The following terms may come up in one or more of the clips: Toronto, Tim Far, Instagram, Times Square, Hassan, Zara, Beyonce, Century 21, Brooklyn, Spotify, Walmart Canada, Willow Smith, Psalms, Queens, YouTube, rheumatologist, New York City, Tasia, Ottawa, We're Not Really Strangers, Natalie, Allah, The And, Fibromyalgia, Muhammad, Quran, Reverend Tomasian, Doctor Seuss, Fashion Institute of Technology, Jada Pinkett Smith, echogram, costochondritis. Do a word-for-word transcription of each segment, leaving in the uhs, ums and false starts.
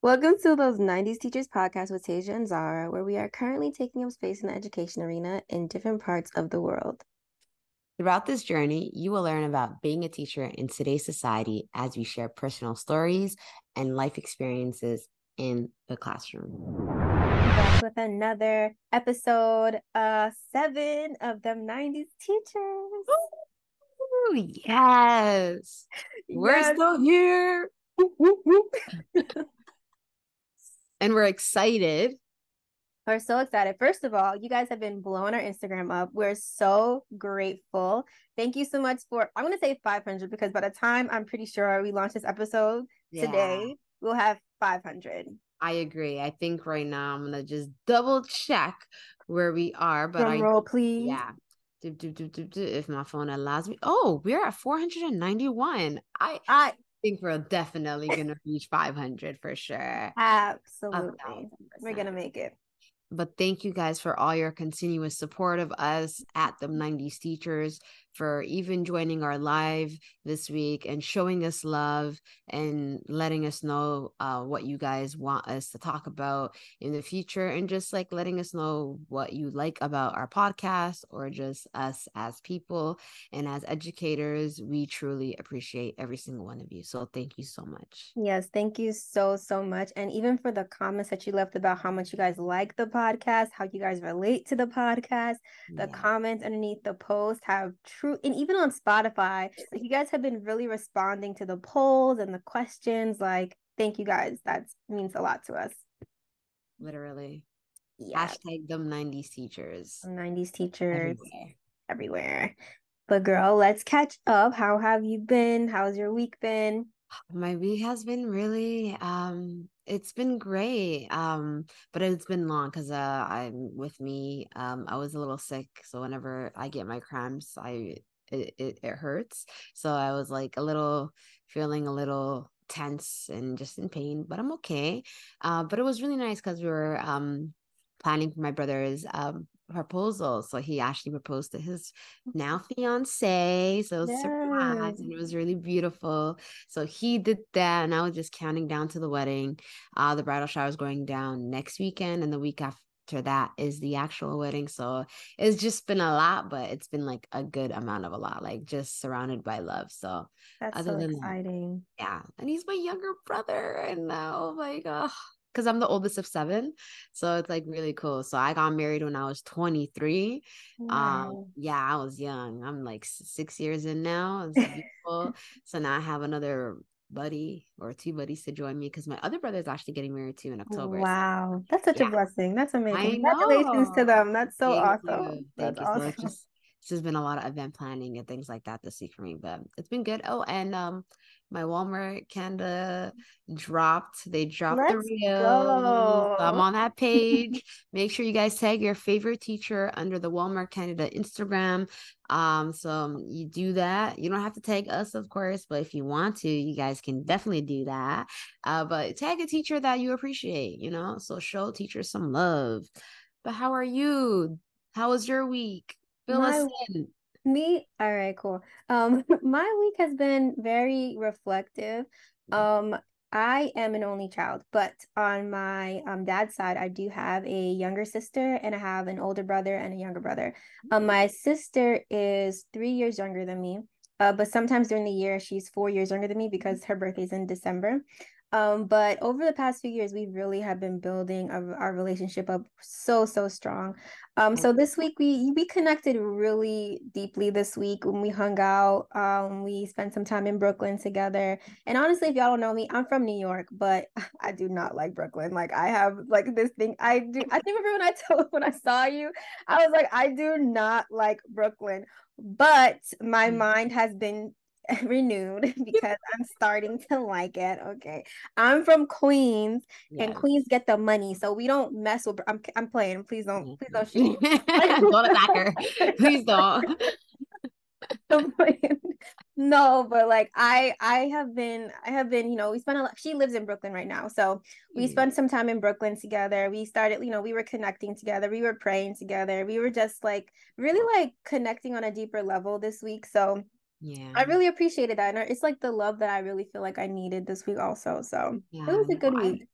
Welcome to those nineties Teachers Podcast with Tasia and Zara, where we are currently taking up space in the education arena in different parts of the world. Throughout this journey, you will learn about being a teacher in today's society as we share personal stories and life experiences in the classroom. Back with another episode uh, seven of them nineties Teachers. Ooh, yes. We're yes. still here. And we're excited. We're so excited. First of all, you guys have been blowing our Instagram up. We're so grateful. Thank you so much for, I'm going to say five hundred, because by the time I'm pretty sure we launch this episode yeah. today, we'll have five hundred. I agree. I think right now I'm going to just double check where we are. But Drum I, roll, please. Yeah. Do, do, do, do, do, if my phone allows me. Oh, we're at four hundred ninety-one. I, I, I think we're definitely going to reach five hundred for sure. Absolutely. one thousand percent. We're going to make it. But thank you guys for all your continuous support of us at the nineties Teachers, for even joining our live this week and showing us love and letting us know uh, what you guys want us to talk about in the future, and just like letting us know what you like about our podcast or just us as people and as educators. We truly appreciate every single one of you. So thank you so much. Yes, thank you so, so much. And even for the comments that you left about how much you guys like the podcast, how you guys relate to the podcast, the yeah. comments underneath the post have truly, and even on Spotify, like, you guys have been really responding to the polls and the questions. Like, thank you guys. That means a lot to us. Literally. Yeah. Hashtag them nineties teachers. nineties teachers. Everywhere. Everywhere. But girl, let's catch up. How have you been? How's your week been? My week has been really, um, it's been great, um, but it's been long because uh, I'm with me. Um, I was a little sick, so whenever I get my cramps, I it, it it hurts. So I was like a little feeling a little tense and just in pain, but I'm okay. Uh, but it was really nice because we were um planning for my brother's um proposal. So he actually proposed to his now fiance. So yeah. surprise, and it was really beautiful. So he did that, and I was just counting down to the wedding. Uh the bridal shower is going down next weekend, and the week after that is the actual wedding. So it's just been a lot, but it's been like a good amount of a lot, like just surrounded by love. So that's other so than exciting. That, yeah. And he's my younger brother, and oh my god. Because I'm the oldest of seven, so it's like really cool. So I got married when I was twenty-three. Wow. Um, yeah, I was young. I'm like six years in now. It's beautiful. So now I have another buddy or two buddies to join me, because my other brother is actually getting married too in October. Wow, so, that's such yeah. a blessing. That's amazing. Congratulations to them. That's so Thank awesome. You. That's Thank awesome. You so This has been a lot of event planning and things like that this week for me, but it's been good. Oh, and um, my Walmart Canada dropped. They dropped Let's the reel. Go. So I'm on that page. Make sure you guys tag your favorite teacher under the Walmart Canada Instagram. Um, so you do that. You don't have to tag us, of course, but if you want to, you guys can definitely do that. Uh, but tag a teacher that you appreciate, you know. So show teachers some love. But how are you? How was your week? Fill my, us in. Me? All right, cool. Um, my week has been very reflective. Um, I am an only child, but on my um, dad's side, I do have a younger sister, and I have an older brother and a younger brother. Um, my sister is three years younger than me, uh, but sometimes during the year, she's four years younger than me because her birthday's in December. Um, but over the past few years, we really have been building our, our relationship up so, so strong. Um, so this week, we we connected really deeply this week when we hung out. Um, we spent some time in Brooklyn together. And honestly, if y'all don't know me, I'm from New York, but I do not like Brooklyn. Like, I have like this thing. I do. I think remember when I told when I saw you, I was like, I do not like Brooklyn. But my mind has been renewed because I'm starting to like it. Okay, I'm from Queens, yes. and Queens get the money, so we don't mess with. I'm I'm playing. Please don't. Please don't shoot. Don't attack her. Please don't. No, but like I I have been I have been you know we spent a lot. She lives in Brooklyn right now, so we yeah. spent some time in Brooklyn together. We started you know we were connecting together. We were praying together. We were just like really like connecting on a deeper level this week. So. Yeah, I really appreciated that, and it's like the love that I really feel like I needed this week also, so yeah. it was a good week.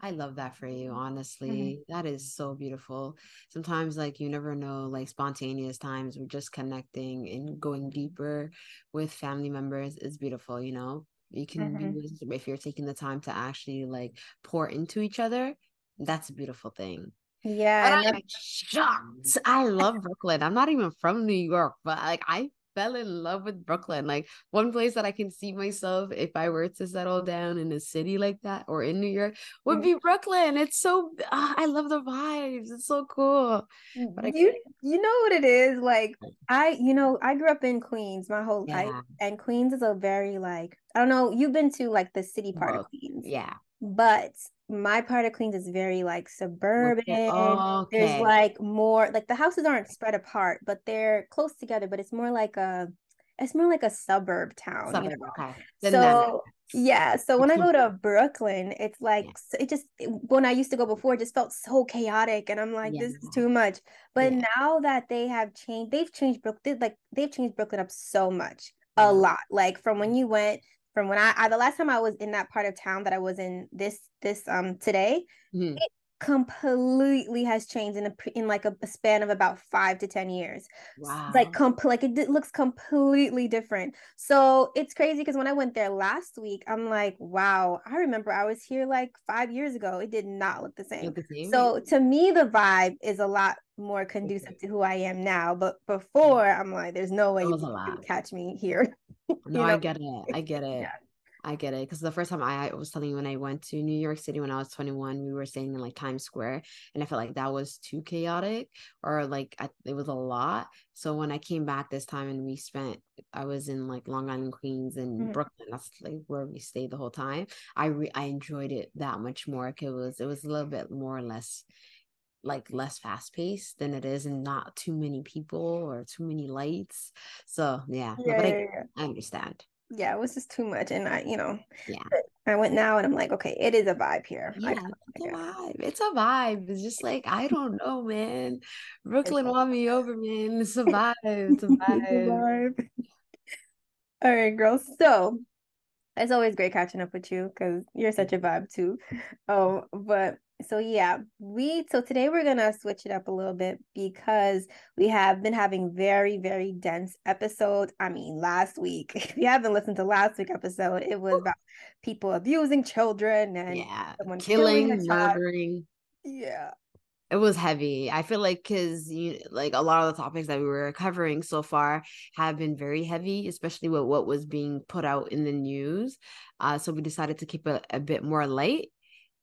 I love that for you, honestly. Mm-hmm. That is so beautiful. Sometimes, like, you never know, like, spontaneous times we're just connecting and going deeper with family members. It's beautiful, you know. You can mm-hmm. do it if you're taking the time to actually, like, pour into each other. That's a beautiful thing. Yeah. And I'm shocked. I love Brooklyn. I'm not even from New York, but, like, I fell in love with Brooklyn. Like, one place that I can see myself if I were to settle down in a city like that or in New York would be Brooklyn. It's so oh, I love the vibes. It's so cool. But I you you know what it is, like, I you know I grew up in Queens my whole yeah. life, and Queens is a very, like, I don't know, you've been to, like, the city part well, of Queens, yeah, but my part of Queens is very, like, suburban. Okay. Oh, okay. There's, like, more, like, the houses aren't spread apart, but they're close together, but it's more like a it's more like a suburb town, suburb, you know? Okay. So no, yeah, so when I go to Brooklyn, it's like, yeah. it just, when I used to go before, it just felt so chaotic, and I'm like, yeah. this is too much. But yeah. now that they have changed, they've changed Brooklyn, like, they've changed Brooklyn up so much, yeah. a lot, like, from when you went From when I, I the last time I was in that part of town that I was in this this um today, mm-hmm. it completely has changed in a in like a, a span of about five to ten years. Wow! Like comp like it, it looks completely different. So it's crazy because when I went there last week, I'm like, wow! I remember I was here like five years ago. It did not look the same. The same? So to me, the vibe is a lot more conducive okay. to who I am now. But before, I'm like, there's no way you can catch me here. No, you know? I get it. I get it. Yeah. I get it. Because the first time I, I was telling you, when I went to New York City when I was twenty-one, we were staying in like Times Square, and I felt like that was too chaotic, or like I, it was a lot. So when I came back this time and we spent, I was in like Long Island, Queens, and mm-hmm. Brooklyn. That's like where we stayed the whole time. I re- I enjoyed it that much more. It was it was a little bit more or less. like less fast paced than it is, and not too many people or too many lights. So yeah, yeah, but I, yeah. I understand. Yeah, it was just too much, and I, you know, yeah, I went now, and I'm like, okay, it is a vibe here. Yeah, like, it's a vibe. It's a vibe. It's just like, I don't know, man. Brooklyn won me over, man. It's a vibe. It's a vibe. All right, girls. So it's always great catching up with you because you're such a vibe too. Oh, but. So yeah, we so today we're gonna switch it up a little bit because we have been having very, very dense episodes. I mean, last week, if you haven't listened to last week's episode, it was about people abusing children and yeah, someone killing, killing murdering. Yeah. It was heavy. I feel like because you like a lot of the topics that we were covering so far have been very heavy, especially with what was being put out in the news. Uh, so we decided to keep it a, a bit more light.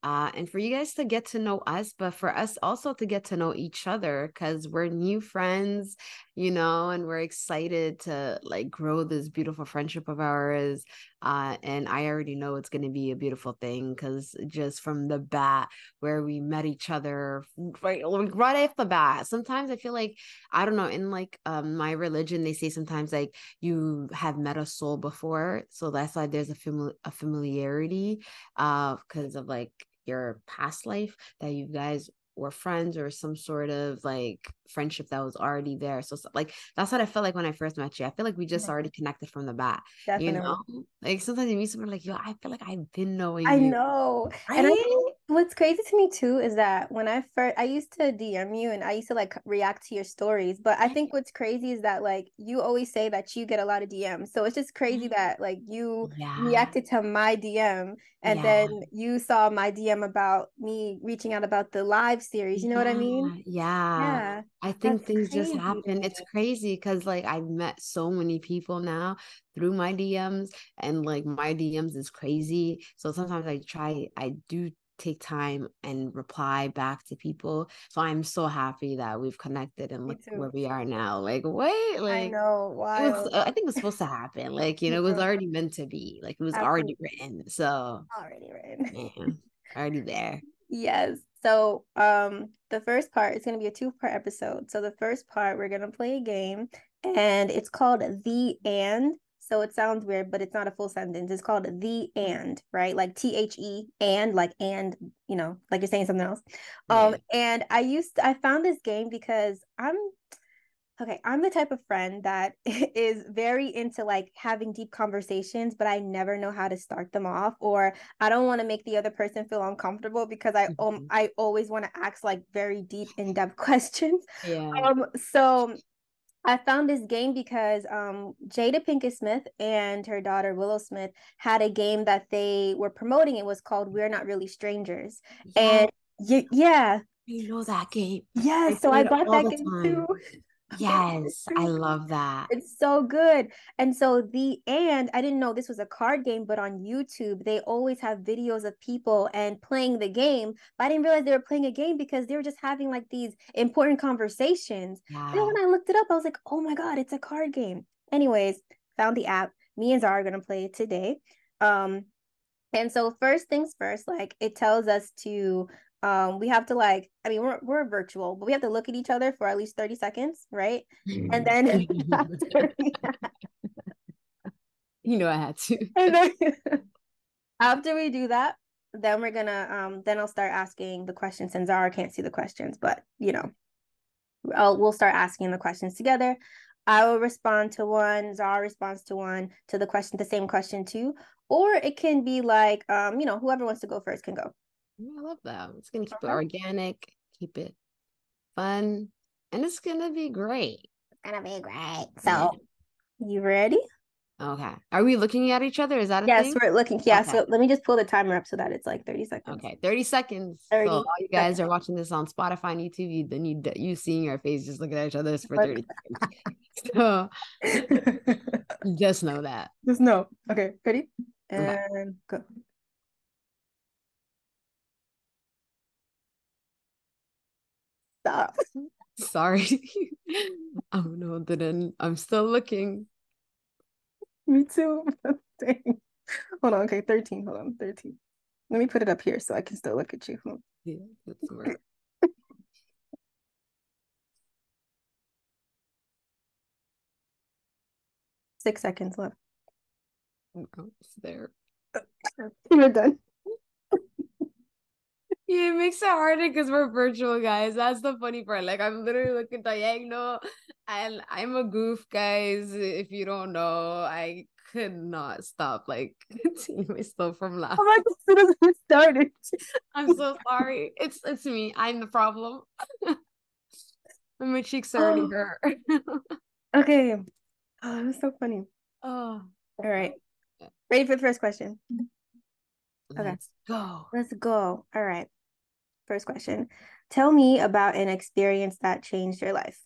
Uh, and for you guys to get to know us, but for us also to get to know each other, because we're new friends, you know, and we're excited to like grow this beautiful friendship of ours. Uh, and I already know it's going to be a beautiful thing because just from the bat where we met each other right, right off the bat, sometimes I feel like, I don't know, in like um, my religion, they say sometimes like you have met a soul before. So that's why there's a, fam- a familiarity uh, because of like your past life that you guys were friends or some sort of like friendship that was already there. So, so like, that's what I felt like when I first met you. I feel like we just yeah. already connected from the bat. Definitely. You know, like sometimes you meet someone like, yo, I feel like I've been knowing I you. know. Right? And I think what's crazy to me too is that when I first, I used to D M you and I used to like react to your stories. But I think what's crazy is that like, you always say that you get a lot of D Ms. So it's just crazy that like you yeah. reacted to my D M and yeah. then you saw my D M about me reaching out about the live series. You know yeah. what I mean? Yeah. Yeah. I think That's things crazy. just happen. It's crazy because like I've met so many people now through my D Ms, and like my D Ms is crazy. So sometimes I try, I do take time and reply back to people. So I'm so happy that we've connected and look where we are now. Like, wait, like I know. Wow. It was, I think it was supposed to happen. Like, you know, it was already meant to be. Like it was Absolutely. already written. So already written. Yeah, already there. Yes. So um, the first part is going to be a two-part episode. So the first part, we're going to play a game, and it's called The And. So it sounds weird, but it's not a full sentence. It's called The And, right? Like T H E, and, like, and, you know, like you're saying something else. Um, yeah. And I used to, I found this game because I'm, okay, I'm the type of friend that is very into like having deep conversations, but I never know how to start them off, or I don't want to make the other person feel uncomfortable because I mm-hmm. um, I always want to ask like very deep, in-depth questions. Yeah. Um, so I found this game because um, Jada Pinkett Smith and her daughter Willow Smith had a game that they were promoting. It was called We're Not Really Strangers. Yeah. And you, yeah. You know that game. Yeah, I so I got that game time. too. Yes, I love that. It's so good. And so the and I didn't know this was a card game, but on YouTube they always have videos of people and playing the game. But I didn't realize they were playing a game because they were just having like these important conversations. Yeah. And then when I looked it up, I was like, oh my God, it's a card game. Anyways, found the app. Me and Zara are gonna play it today. Um, and so first things first, like it tells us to Um, we have to like, I mean, we're we're virtual, but we have to look at each other for at least thirty seconds, right? And then after, yeah. you know, I had to. And then, after we do that, then we're gonna, um, then I'll start asking the questions. And Zara can't see the questions, but you know, I'll, we'll start asking the questions together. I will respond to one, Zara responds to one, to the question, the same question too, or it can be like, um, you know, whoever wants to go first can go. I love that. It's going to keep it organic, keep it fun, and it's going to be great. It's going to be great. So, yeah. You ready? Okay. Are we looking at each other? Is that a yes, thing? Yes, we're looking. Yeah, okay. So let me just pull the timer up so that it's like thirty seconds. Okay, thirty seconds. thirty so all you guys seconds. are watching this on Spotify and YouTube, you, then you you seeing our face just looking at each other for thirty seconds. So, just know that. Just know. Okay, ready? And okay. go. Stop. Sorry. Oh no, didn't. I'm still looking. Me too. Dang. Hold on. Okay, thirteen. Hold on, thirteen. Let me put it up here so I can still look at you. Hold on. Yeah, that's right. Six seconds left. Oh, it's there. You're done. Yeah, it makes it harder because we're virtual, guys. That's the funny part. Like, I'm literally looking diagonal, and I'm a goof, guys. If you don't know, I could not stop, like, seeing myself from laughing. Oh my God, as soon as we started. I'm so sorry. It's it's me. I'm the problem. And my cheeks are already hurt. Okay. Oh, that was so funny. Oh. All right. Ready for the first question? Okay. Let's go. Let's go. All right. First question. Tell me about an experience that changed your life.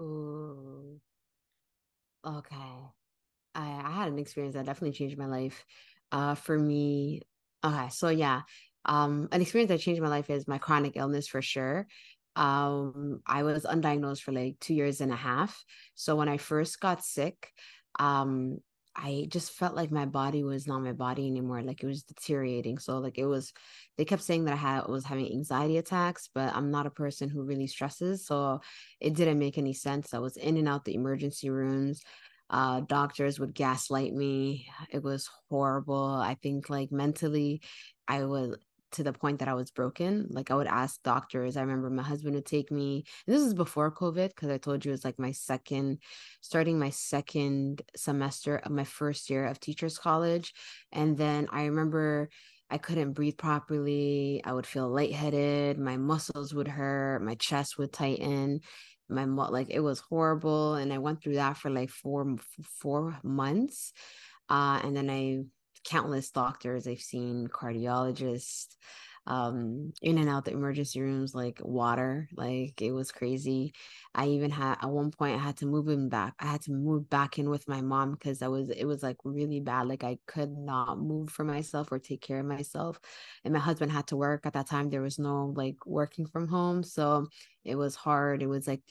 Ooh. Okay. I, I had an experience that definitely changed my life. Uh, for me, okay, so yeah. Um, an experience that changed my life is my chronic illness for sure. Um, I was undiagnosed for like two years and a half. So when I first got sick, um, I just felt like my body was not my body anymore. Like it was deteriorating. So like it was, they kept saying that I had, was having anxiety attacks, but I'm not a person who really stresses. So it didn't make any sense. I was in and out the emergency rooms. Uh, doctors would gaslight me. It was horrible. I think like mentally I was to the point that I was broken. Like I would ask doctors. I remember my husband would take me, and this is before COVID, because I told you it was like my second, starting my second semester of my first year of teachers college. And then I remember I couldn't breathe properly. I would feel lightheaded. My muscles would hurt. My chest would tighten. My like it was horrible. And I went through that for like four, four months. Uh, and then I countless doctors I've seen, cardiologists, um, in and out the emergency rooms, like water, like it was crazy. I even had, at one point I had to move him back. I had to move back in with my mom because I was, it was like really bad. Like I could not move for myself or take care of myself. And my husband had to work at that time. There was no like working from home. So it was hard. It was like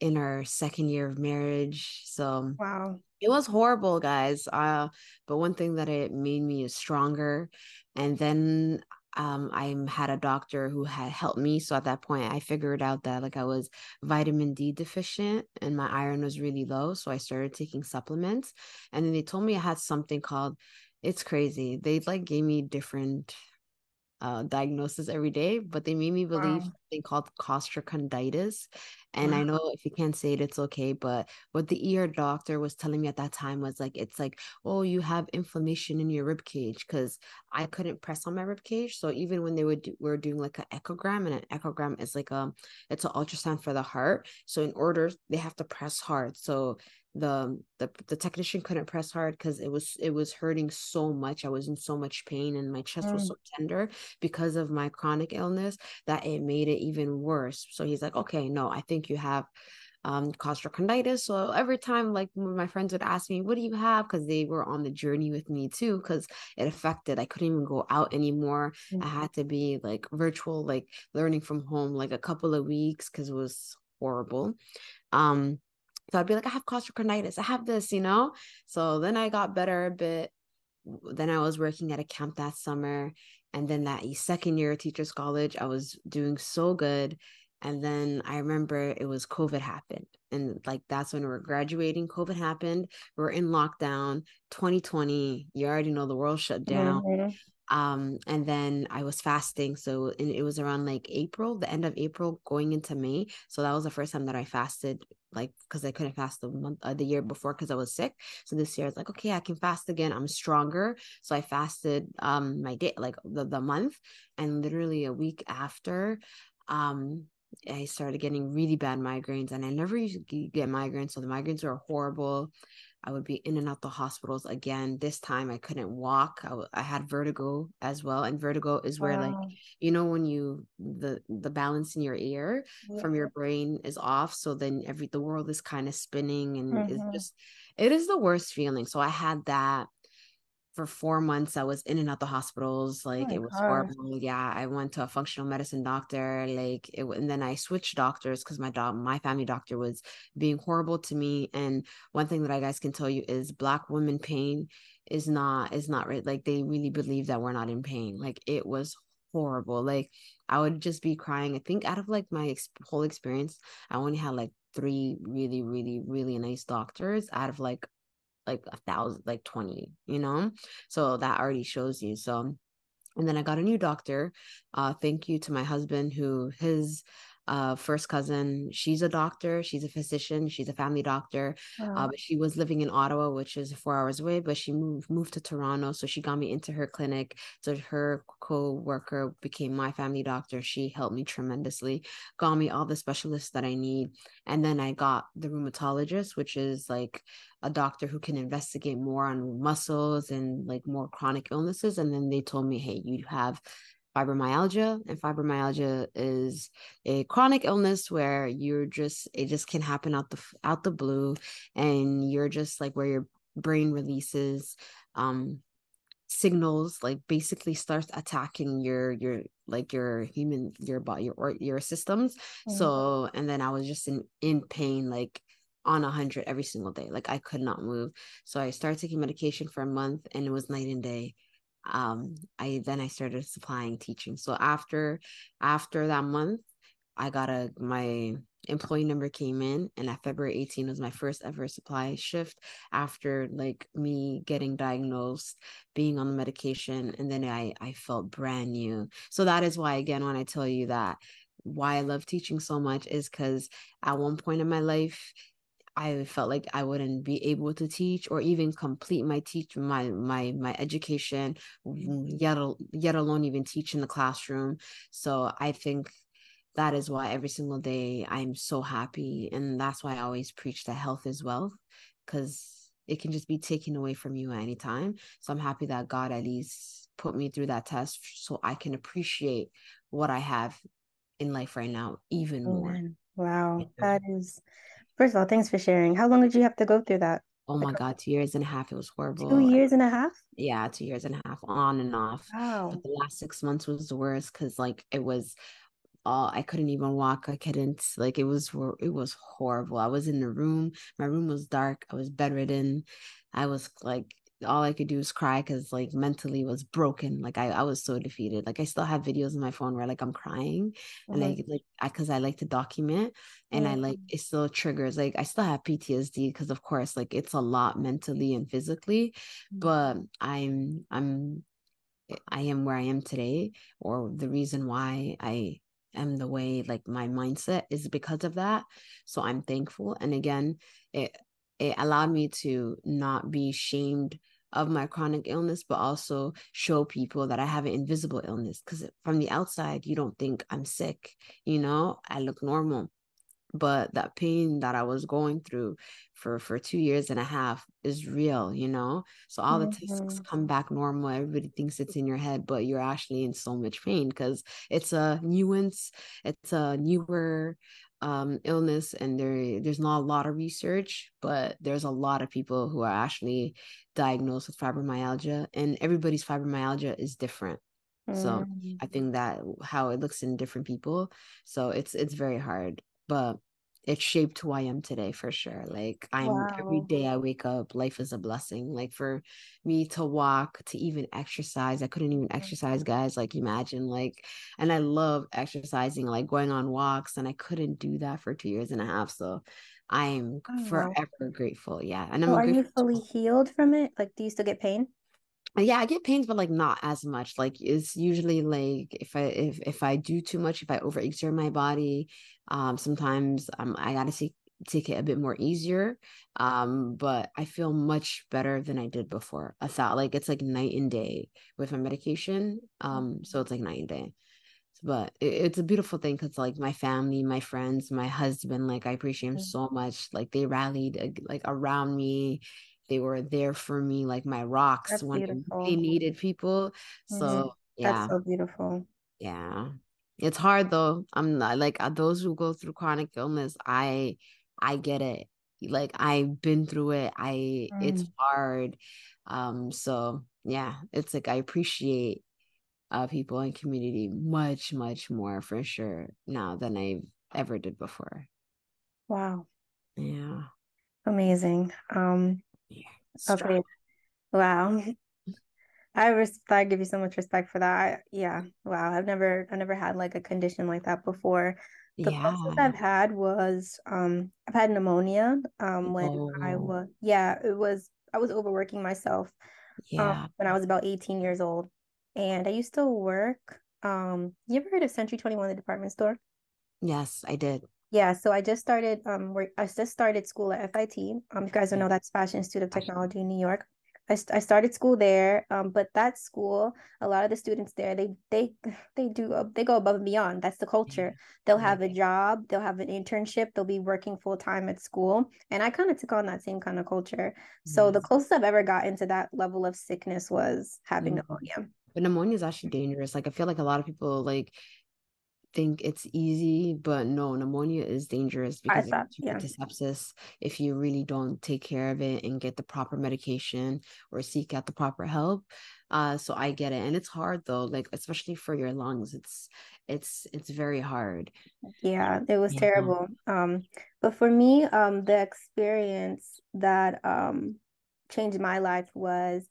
in our second year of marriage. So wow. It was horrible, guys. Uh, but one thing that it made me is stronger. And then um, I had a doctor who had helped me. So at that point, I figured out that like I was vitamin D deficient and my iron was really low. So I started taking supplements. And then they told me I had something called, it's crazy. They like gave me different uh, diagnosis every day, but they made me believe wow. something called costochondritis. And wow. I know if you can't say it, it's okay. But what the E R doctor was telling me at that time was like, it's like, oh, you have inflammation in your rib cage, because I couldn't press on my rib cage. So even when they would do, we were doing like an echogram, and an echogram is like um, it's an ultrasound for the heart. So in order, they have to press hard. So the the the technician couldn't press hard because it was it was hurting so much. I was in so much pain, and my chest mm. was so tender because of my chronic illness that it made it even worse. So he's like, okay, no, I think you have um costochondritis. So every time, like, my friends would ask me, what do you have, because they were on the journey with me too, because it affected, I couldn't even go out anymore. Mm-hmm. I had to be like virtual, like learning from home, like a couple of weeks, because it was horrible. um So I'd be like, I have costochondritis, I have this, you know? So then I got better a bit. Then I was working at a camp that summer. And then that second year of teacher's college, I was doing so good. And then I remember it was COVID happened. And like, that's when we were graduating. COVID happened. We were in lockdown, twenty twenty. You already know the world shut down. Mm-hmm. Um, and then I was fasting. So it was around like April, the end of April going into May. So that was the first time that I fasted, like, because I couldn't fast the month uh, the year before because I was sick. So this year I was like, okay, I can fast again. I'm stronger. So I fasted um my day, like the, the month, and literally a week after, um, I started getting really bad migraines, and I never used to get migraines. So the migraines were horrible. I would be in and out the hospitals again. This time I couldn't walk. I, w- I had vertigo as well. And vertigo is where wow. like, you know, when you, the, the balance in your ear yeah. from your brain is off. So then every, the world is kind of spinning, and mm-hmm. it's just, it is the worst feeling. So I had that for four months. I was in and out the hospitals. Like, oh, it was God. horrible. Yeah. I went to a functional medicine doctor, like, it, and then I switched doctors because my doc, my family doctor was being horrible to me. And one thing that I guys can tell you is Black women pain is not, is not right. Like, they really believe that we're not in pain. Like, it was horrible. Like, I would just be crying. I think out of like my ex- whole experience, I only had like three really, really, really nice doctors out of like like a thousand, like twenty, you know? So that already shows you. So, and then I got a new doctor. Uh, thank you to my husband, who his uh, first cousin, she's a doctor, she's a physician, she's a family doctor. Wow. Uh, but she was living in Ottawa, which is four hours away, but she moved, moved to Toronto. So she got me into her clinic. So her co-worker became my family doctor. She helped me tremendously, got me all the specialists that I need. And then I got the rheumatologist, which is like a doctor who can investigate more on muscles and like more chronic illnesses. And then they told me, hey, you have fibromyalgia, and fibromyalgia is a chronic illness where you're just, it just can happen out the, out the blue. And you're just like where your brain releases, um, signals, like basically starts attacking your, your, like your human, your body, your, or your systems. Mm-hmm. So, and then I was just in, in pain, like on a hundred every single day. Like, I could not move. So I started taking medication for a month, and it was night and day. Um, I, then I started supplying teaching. So after, after that month, I got a, my employee number came in, and at February eighteenth was my first ever supply shift after like me getting diagnosed, being on the medication. And then I, I felt brand new. So that is why, again, when I tell you that why I love teaching so much is because at one point in my life, I felt like I wouldn't be able to teach or even complete my teach my my my education, yet yet alone even teach in the classroom. So I think that is why every single day I'm so happy, and that's why I always preach that health is wealth, because it can just be taken away from you at any time. So I'm happy that God at least put me through that test so I can appreciate what I have in life right now even more. Wow, yeah. That is. First of all, thanks for sharing. How long did you have to go through that? Oh my God, two years and a half. It was horrible. Two years and a half? Yeah, two years and a half on and off. Wow. But the last six months was the worst because like it was all, I couldn't even walk. I couldn't, like it was, it was horrible. I was in the room. My room was dark. I was bedridden. I was like, all I could do is cry because like mentally was broken. Like I, I was so defeated. Like I still have videos on my phone where like I'm crying mm-hmm. and I like I because I like to document and mm-hmm. I like it still triggers. Like I still have P T S D because of course like it's a lot mentally and physically, mm-hmm. but I'm I'm I am where I am today, or the reason why I am the way, like my mindset is because of that. So I'm thankful. And again, it, it allowed me to not be shamed of my chronic illness, but also show people that I have an invisible illness. Because from the outside, you don't think I'm sick, you know, I look normal. But that pain that I was going through for, for two years and a half is real, you know? So all mm-hmm. the tests come back normal. Everybody thinks it's in your head, but you're actually in so much pain because it's a nuance. It's a newer um, illness, and there there's not a lot of research, but there's a lot of people who are actually diagnosed with fibromyalgia, and everybody's fibromyalgia is different. Mm. So I think that how it looks in different people. So it's it's very hard. But it shaped who I am today for sure. Like I'm wow. every day I wake up, life is a blessing. Like for me to walk, to even exercise, I couldn't even exercise, guys. Like imagine, like, and I love exercising, like going on walks, and I couldn't do that for two years and a half. So I'm oh, forever wow. grateful. Yeah. And I'm so are you fully healed from it? Like, do you still get pain? Yeah, I get pains, but like not as much. Like it's usually like if I if if I do too much, if I overexert my body, um, sometimes um, I gotta see, take it a bit more easier. Um, but I feel much better than I did before. I thought like it's like night and day with my medication. Um, so it's like night and day. But it, it's a beautiful thing because like my family, my friends, my husband, like I appreciate him so much. Like they rallied like around me. They were there for me, like my rocks that's when beautiful. They needed people. So mm-hmm. yeah, that's so beautiful. Yeah, it's hard though. I'm not like those who go through chronic illness. I I get it. Like I've been through it. I mm. it's hard. Um. So yeah, it's like I appreciate uh people and community much much more for sure now than I ever did before. Wow. Yeah. Amazing. Um. Yeah, okay. Wow. I res- I give you so much respect for that. I, yeah. Wow. I've never, I never had like a condition like that before. The yeah. closest I've had was, um, I've had pneumonia. Um, when oh. I was, yeah, it was, I was overworking myself. Yeah. Um, when I was about eighteen years old, and I used to work. Um, you ever heard of Century twenty-one, the department store? Yes, I did. Yeah, so I just started. Um, work, I just started school at F I T. Um, if you guys don't know, that's Fashion Institute of Technology in New York. I, I started school there. Um, but that school, a lot of the students there, they they they do they go above and beyond. That's the culture. They'll have a job. They'll have an internship. They'll be working full time at school. And I kind of took on that same kind of culture. So mm-hmm. the closest I've ever gotten to that level of sickness was having mm-hmm. pneumonia. But pneumonia is actually dangerous. Like I feel like a lot of people like. think it's easy, but no, pneumonia is dangerous because thought, it can lead yeah. to sepsis if you really don't take care of it and get the proper medication or seek out the proper help. Uh, so I get it, and it's hard though, like especially for your lungs, it's it's it's very hard. Yeah, it was yeah. terrible. Um, but for me, um, the experience that um changed my life was,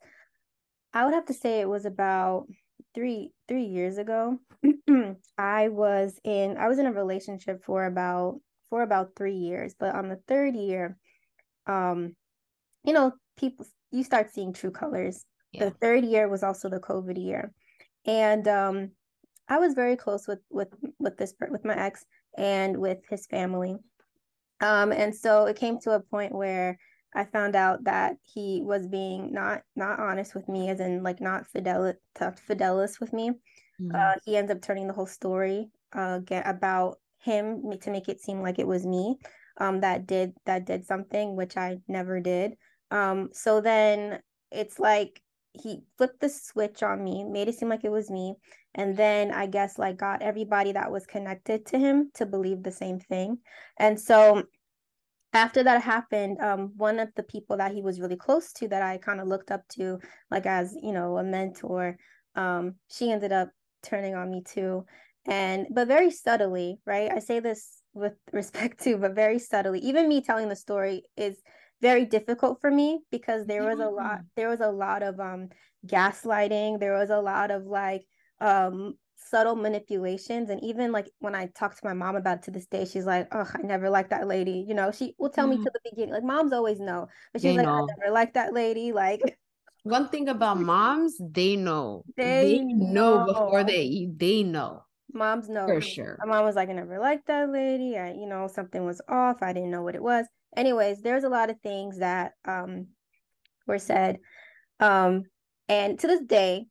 I would have to say it was about three three years ago. I was in I was in a relationship for about for about three years, but on the third year, um you know, people, you start seeing true colors. Yeah. The third year was also the COVID year, and um I was very close with with with this with my ex and with his family, um and so it came to a point where I found out that he was being not not honest with me, as in like not fidel fidelis with me. Mm-hmm. Uh, he ends up turning the whole story uh, get about him to make it seem like it was me um, that did that did something, which I never did. Um, so then it's like he flipped the switch on me, made it seem like it was me, and then I guess like got everybody that was connected to him to believe the same thing, and so. After that happened, um, one of the people that he was really close to that I kind of looked up to, like as, you know, a mentor, um, she ended up turning on me too. And, but very subtly, right? I say this with respect to, but very subtly, even me telling the story is very difficult for me because there was a lot, there was a lot of um, gaslighting. There was a lot of like, um, subtle manipulations. And even like when I talk to my mom about it to this day, she's like, oh, I never liked that lady, you know. She will tell mm. me to the beginning, like moms always know, but she's they like know. I never liked that lady, like One thing about moms, they know. They, they know. know before they eat. They know. Moms know. For sure. My mom was like, I never liked that lady. I, you know, something was off. I didn't know what it was. Anyways, there's a lot of things that um were said. Um, and to this day,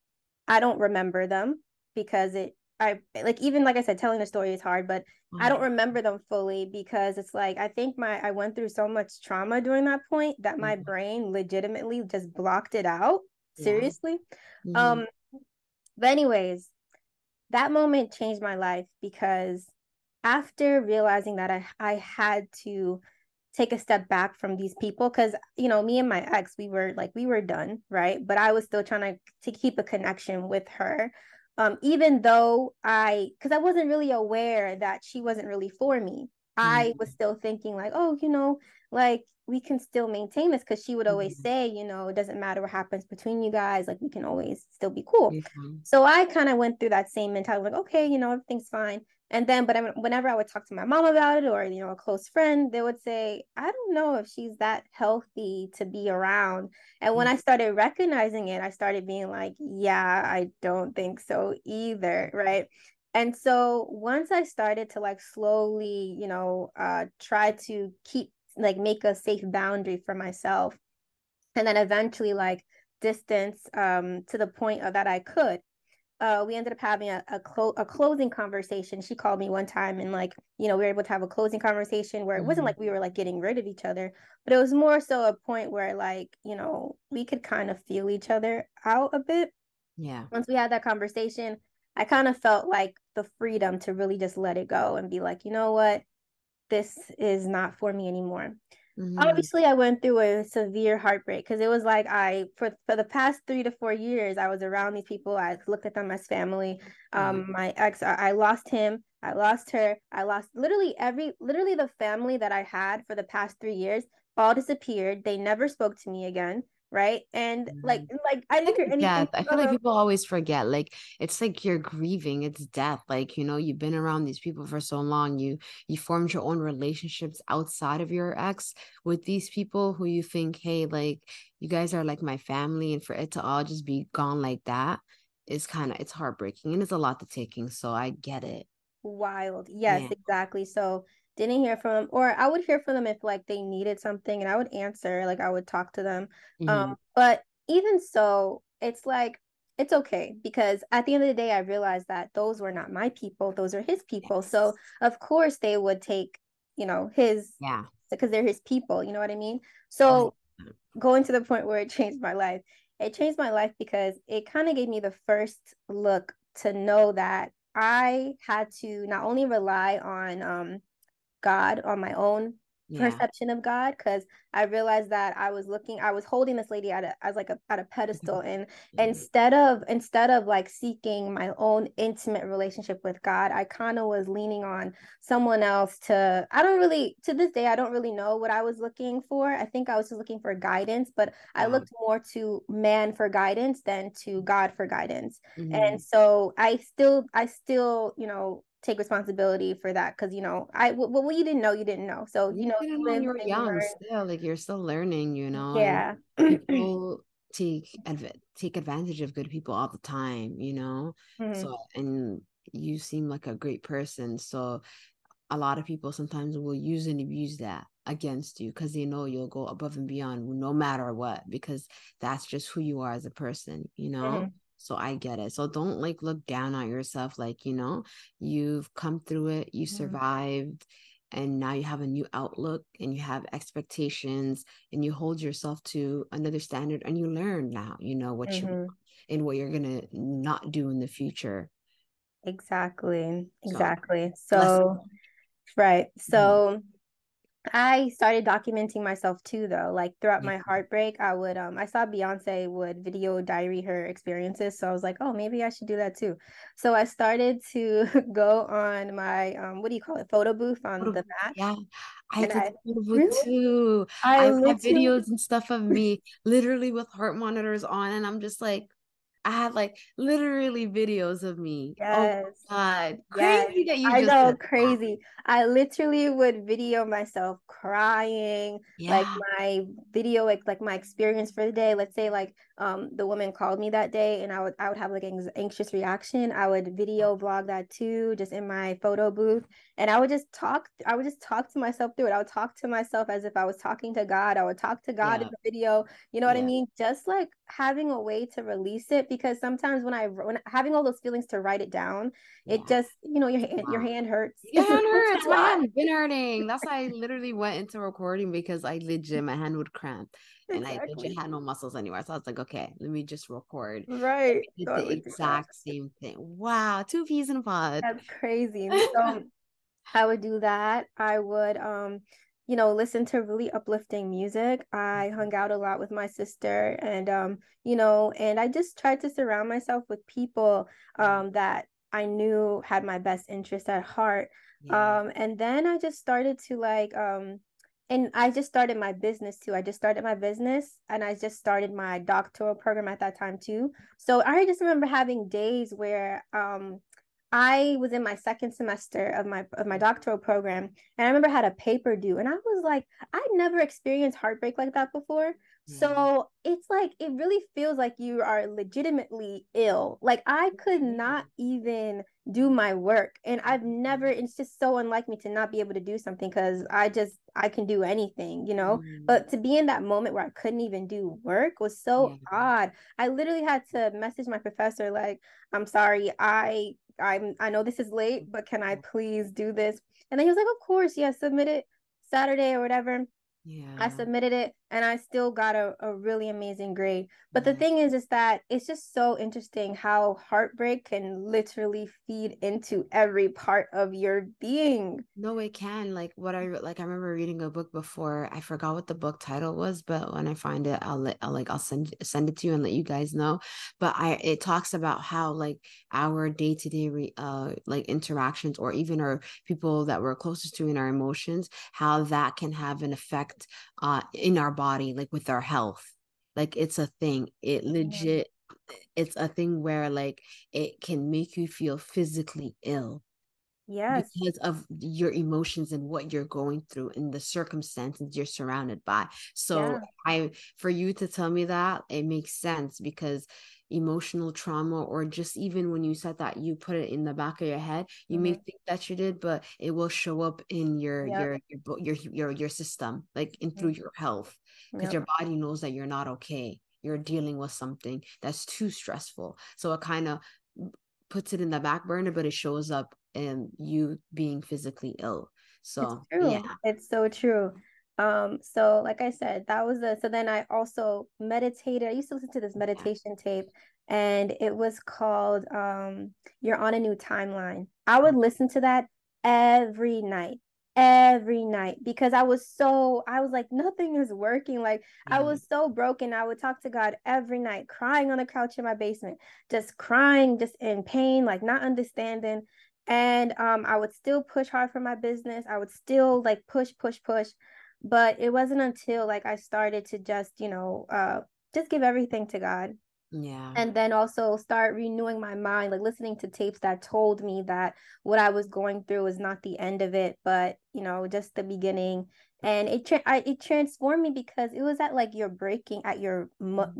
I don't remember them because it, I like, even like I said, telling the story is hard, but mm-hmm. I don't remember them fully because it's like, I think my, I went through so much trauma during that point that my mm-hmm. brain legitimately just blocked it out. Seriously. Yeah. Mm-hmm. Um, but anyways, that moment changed my life because after realizing that I, I had to take a step back from these people, because, you know, me and my ex, we were like, we were done. Right. But I was still trying to, to keep a connection with her. Um, even though I, because I wasn't really aware that she wasn't really for me. Mm-hmm. I was still thinking like, oh, you know, like we can still maintain this, because she would always mm-hmm. say, you know, it doesn't matter what happens between you guys. Like we can always still be cool. Mm-hmm. So I kind of went through that same mentality, like, okay, you know, everything's fine. And then, but I, whenever I would talk to my mom about it or, you know, a close friend, they would say, I don't know if she's that healthy to be around. And mm-hmm. when I started recognizing it, I started being like, yeah, I don't think so either. Right. And so once I started to like slowly, you know, uh, try to keep like make a safe boundary for myself. And then eventually like distance um, to the point of that I could. Uh, we ended up having a a, clo- a closing conversation. She called me one time and like, you know, we were able to have a closing conversation where it wasn't like we were like getting rid of each other, but it was more so a point where like, you know, we could kind of feel each other out a bit. Yeah. Once we had that conversation, I kind of felt like the freedom to really just let it go and be like, you know what, this is not for me anymore. Mm-hmm. Obviously, I went through a severe heartbreak because it was like I, for, for the past three to four years, I was around these people. I looked at them as family. Um, mm-hmm. My ex, I, I lost him. I lost her. I lost literally every, literally the family that I had for the past three years all disappeared. They never spoke to me again. Right. And mm-hmm. like, like I didn't hear anything. Death. I feel like people always forget, like, it's like you're grieving, it's death. Like, you know, you've been around these people for so long. You, you formed your own relationships outside of your ex with these people who you think, hey, like you guys are like my family, and for it to all just be gone like that is kind of, it's heartbreaking and it's a lot to taking. So I get it. Wild. Yes, yeah. Exactly. So didn't hear from them, or I would hear from them if like they needed something and I would answer, like I would talk to them. Mm-hmm. Um, but even so, it's like, it's okay, because at the end of the day, I realized that those were not my people. Those are his people. Yes. So of course they would take, you know, his, yeah, because they're his people. You know what I mean? So yeah. Going to the point where it changed my life, it changed my life because it kind of gave me the first look to know that I had to not only rely on, um, God on my own yeah. perception of God, because I realized that I was looking, I was holding this lady at a, as like a, at a pedestal, and yeah. instead of instead of like seeking my own intimate relationship with God, I kind of was leaning on someone else to, I don't really, to this day, I don't really know what I was looking for. I think I was just looking for guidance, but yeah. I looked more to man for guidance than to God for guidance. Mm-hmm. And so I still, I still, you know, take responsibility for that, because you know I well, well you didn't know you didn't know so you, you know you, live, you were young learn. Still like you're still learning, you know. Yeah. People take adv- take advantage of good people all the time, you know. Mm-hmm. So and you seem like a great person, so a lot of people sometimes will use and abuse that against you because they know you'll go above and beyond no matter what, because that's just who you are as a person, you know. Mm-hmm. So I get it. So don't like look down on yourself. Like, you know, you've come through it, you mm-hmm. survived, and now you have a new outlook and you have expectations and you hold yourself to another standard, and you learn now, you know, what mm-hmm. you want and what you're going to not do in the future. Exactly. Exactly. So, so right. So mm-hmm. I started documenting myself too, though, like throughout yeah. my heartbreak, I would, um, I saw Beyonce would video diary her experiences. So I was like, oh, maybe I should do that too. So I started to go on my, um, what do you call it? Photo booth on oh, the mat. Yeah, I and did I, photo booth really? too. I, I have videos and stuff of me literally with heart monitors on. And I'm just like, I had like literally videos of me. Yes. Oh God, crazy yes. that you. I just know, crazy. That. I literally would video myself crying, yeah. like my video, like, like my experience for the day. Let's say like um the woman called me that day, and I would I would have like an anxious reaction. I would video vlog that too, just in my photo booth, and I would just talk. I would just talk to myself through it. I would talk to myself as if I was talking to God. I would talk to God yeah. in the video. You know what yeah. I mean? Just like having a way to release it. Because sometimes when I when having all those feelings to write it down, yeah. it just, you know, your hand, wow. your hand hurts. Your hand hurts. My hand's been hurting. That's why I literally went into recording, because I legit my hand would cramp, and exactly. I legit had no muscles anywhere. So I was like, okay, let me just record. Right. Did the exact same thing. Wow, two peas in a pod. That's crazy. So I would do that. I would um. you know, listen to really uplifting music. I hung out a lot with my sister, and, um, you know, and I just tried to surround myself with people um, that I knew had my best interest at heart. Yeah. Um, and then I just started to like, um, and I just started my business too. I just started my business and I just started my doctoral program at that time too. So I just remember having days where, um, I was in my second semester of my of my doctoral program, and I remember I had a paper due, and I was like, I'd never experienced heartbreak like that before. Mm. So it's like, it really feels like you are legitimately ill. Like I could not even do my work, and I've never, it's just so unlike me to not be able to do something, because I just, I can do anything, you know, mm. but to be in that moment where I couldn't even do work was so yeah. odd. I literally had to message my professor, like, I'm sorry, I I'm, I know this is late, but can I please do this? And then he was like, of course, yeah, submit it Saturday or whatever. Yeah. I submitted it, and I still got a, a really amazing grade. But yeah. the thing is, is that it's just so interesting how heartbreak can literally feed into every part of your being. No, it can. Like what I, like I remember reading a book before, I forgot what the book title was, but when I find it, I'll let, I'll like, I'll send, send it to you and let you guys know. But I, it talks about how like our day-to-day re, uh, like interactions, or even our people that we're closest to in our emotions, how that can have an effect uh in our body, like with our health. Like it's a thing, it legit it's a thing where like it can make you feel physically ill, yes, because of your emotions and what you're going through and the circumstances you're surrounded by. So yeah. I for you to tell me that, it makes sense, because emotional trauma, or just even when you said that you put it in the back of your head, you mm-hmm. may think that you did, but it will show up in your yep. your, your your your your system, like in through your health, because yep. your body knows that you're not okay, you're dealing with something that's too stressful, so it kind of puts it in the back burner, but it shows up in you being physically ill. So it's true. Yeah, it's so true. Um, so like I said, that was the, so then I also meditated. I used to listen to this meditation tape, and it was called, um, You're on a New Timeline. I would listen to that every night, every night, because I was so, I was like, nothing is working. Like yeah. I was so broken. I would talk to God every night, crying on the couch in my basement, just crying, just in pain, like not understanding. And, um, I would still push hard for my business. I would still like push, push, push. But it wasn't until like I started to just, you know, uh, just give everything to God. Yeah. And then also start renewing my mind, like listening to tapes that told me that what I was going through is not the end of it, but, you know, just the beginning. And it tra- I, it transformed me, because it was at like your breaking at your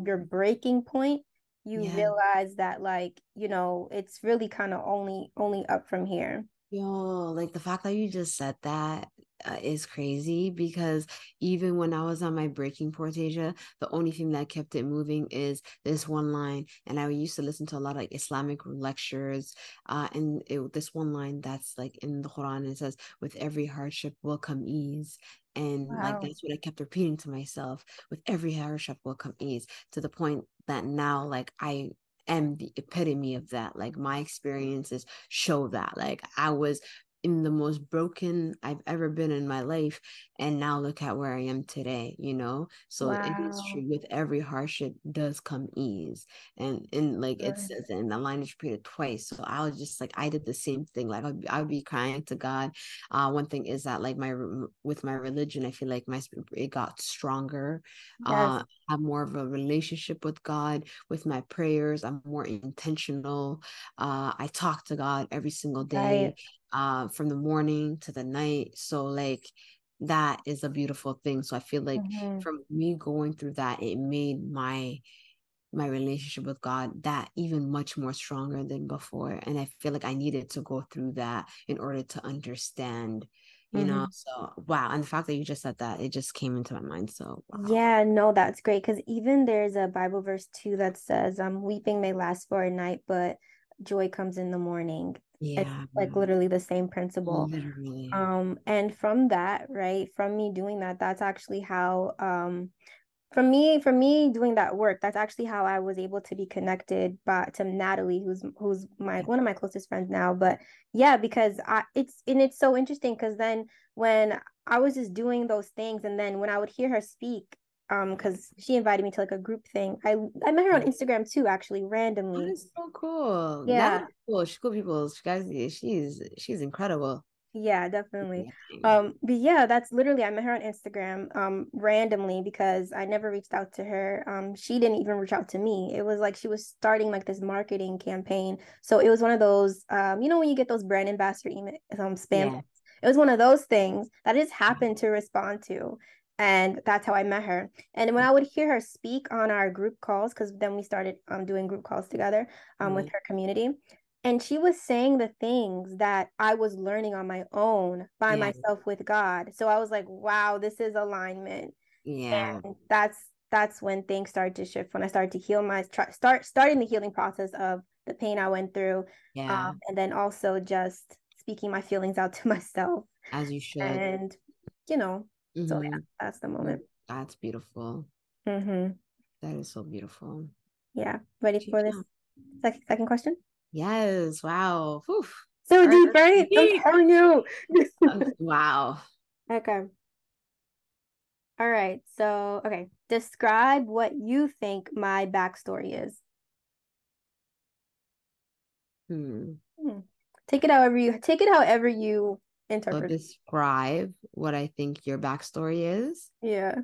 your breaking point. You yeah. realize that, like, you know, it's really kind of only only up from here. Yo, like the fact that you just said that uh, is crazy, because even when I was on my breaking point, Tasia, the only thing that kept it moving is this one line. And I used to listen to a lot of like Islamic lectures, uh, and it, this one line that's like in the Quran, it says, "With every hardship will come ease." And wow. like that's what I kept repeating to myself, "With every hardship will come ease," to the point that now like I am the epitome of that. Like my experiences show that, like I was in the most broken I've ever been in my life. And now look at where I am today, you know? So wow. It is true, with every hardship does come ease. And, and like right. It says in the line is repeated twice. So I was just like, I did the same thing. Like I would, I would be crying to God. Uh, one thing is that like my, with my religion, I feel like my, it got stronger. Yes. Uh, I'm more of a relationship with God, with my prayers. I'm more intentional. Uh, I talk to God every single day. Right. Uh, from the morning to the night. So like that is a beautiful thing. So I feel like mm-hmm. from me going through that, it made my my relationship with God that even much more stronger than before. And I feel like I needed to go through that in order to understand, you mm-hmm. know. So wow. And the fact that you just said that, it just came into my mind. So wow. Yeah, no, that's great, because even there's a Bible verse too that says um weeping may last for a night, but joy comes in the morning. Yeah, it's like literally the same principle. Literally. Um, and from that, right, from me doing that, that's actually how, um, from me, from me doing that work, that's actually how I was able to be connected by to Natalie, who's who's my one of my closest friends now. But yeah, because I, it's and it's so interesting because then when I was just doing those things, and then when I would hear her speak, um, because she invited me to like a group thing. I I met her on Instagram too, actually, randomly. That is so cool. Yeah. That- Cool, she's cool people. She guys, she's she's incredible. Yeah, definitely. Um, but yeah, that's literally I met her on Instagram um randomly because I never reached out to her. Um, she didn't even reach out to me. It was like she was starting like this marketing campaign. So it was one of those um, you know, when you get those brand ambassador email um spam. Yeah. It was one of those things that I just happened to respond to. And that's how I met her. And when I would hear her speak on our group calls, because then we started um doing group calls together um mm-hmm. with her community. And she was saying the things that I was learning on my own by yeah. myself with God. So I was like, wow, this is alignment. Yeah. And that's, that's when things started to shift, when I started to heal my, try, start starting the healing process of the pain I went through. Yeah. Um, and then also just speaking my feelings out to myself. As you should. And, you know, mm-hmm. so yeah, that's the moment. That's beautiful. Mm-hmm. That is so beautiful. Yeah. Ready for yeah. this second, second question? Yes. Wow. Whew. So Earth. deep, right? I'm telling you. Wow. Okay. All right. So, okay. Describe what you think my backstory is. Hmm. hmm. Take it however you take it however you interpret. So describe what I think your backstory is. Yeah.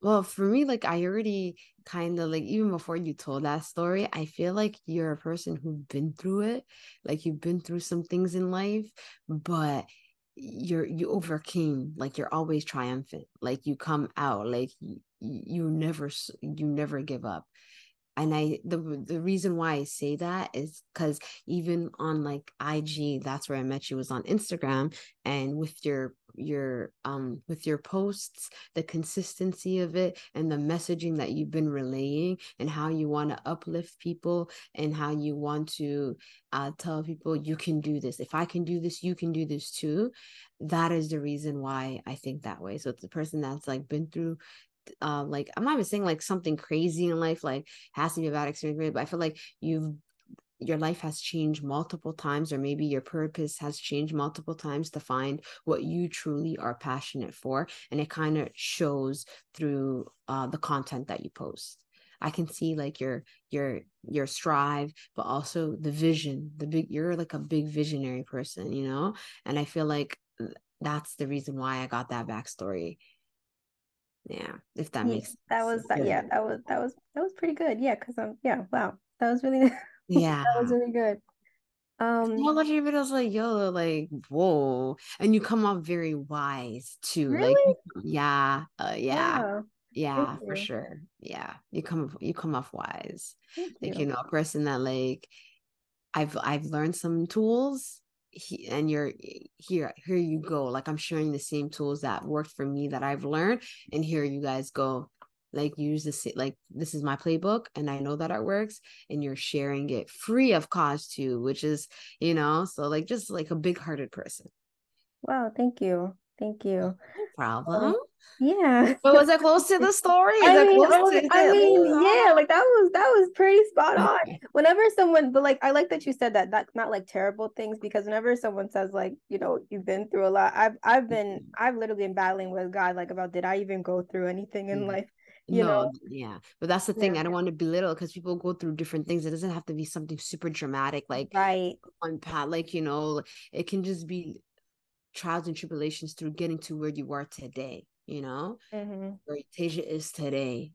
Well, for me, like I already kind of like, even before you told that story, I feel like you're a person who's been through it. Like you've been through some things in life, but you're, you overcame, like you're always triumphant. Like you come out, like you, you never, you never give up. And I, the the reason why I say that is because even on like I G, that's where I met you, was on Instagram, and with your your um with your posts, the consistency of it and the messaging that you've been relaying and how you want to uplift people and how you want to uh tell people you can do this. If I can do this, you can do this too. That is the reason why I think that way. So it's the person that's like been through uh like, I'm not even saying like something crazy in life, like has to be a bad experience, but I feel like you've your life has changed multiple times, or maybe your purpose has changed multiple times to find what you truly are passionate for. And it kind of shows through uh, the content that you post. I can see like your, your, your strive, but also the vision, the big, you're like a big visionary person, you know? And I feel like that's the reason why I got that backstory. Yeah. If that makes sense. That was, yeah, yeah that was, that was, that was pretty good. Yeah. Cause I'm, yeah. Wow. That was really nice. Yeah. That was really good. Um I watch your videos like yo, like whoa. And you come off very wise too. Really? Like yeah, uh, yeah. Yeah, yeah for sure. Yeah. You come you come off wise. Thank like you. You know, a person that like I've I've learned some tools. He, and you're here, here you go. Like I'm sharing the same tools that worked for me that I've learned, and here you guys go. Like use this, like this is my playbook and I know that it works, and you're sharing it free of cost too, which is, you know, so like, just like a big hearted person. Wow. Thank you. Thank you. No problem. Yeah. But was that close to the story? Is I that mean, close I, to I mean, yeah, like that was that was pretty spot on. Whenever someone, but like, I like that you said that, that's not like terrible things, because whenever someone says like, you know, you've been through a lot, I've I've been, I've literally been battling with God, like about, did I even go through anything in life? You no, know? Yeah. But that's the thing. Yeah. I don't want to belittle, because people go through different things. It doesn't have to be something super dramatic, like right. on pat, like, you know, it can just be trials and tribulations through getting to where you are today, you know, mm-hmm. where Tasia is today.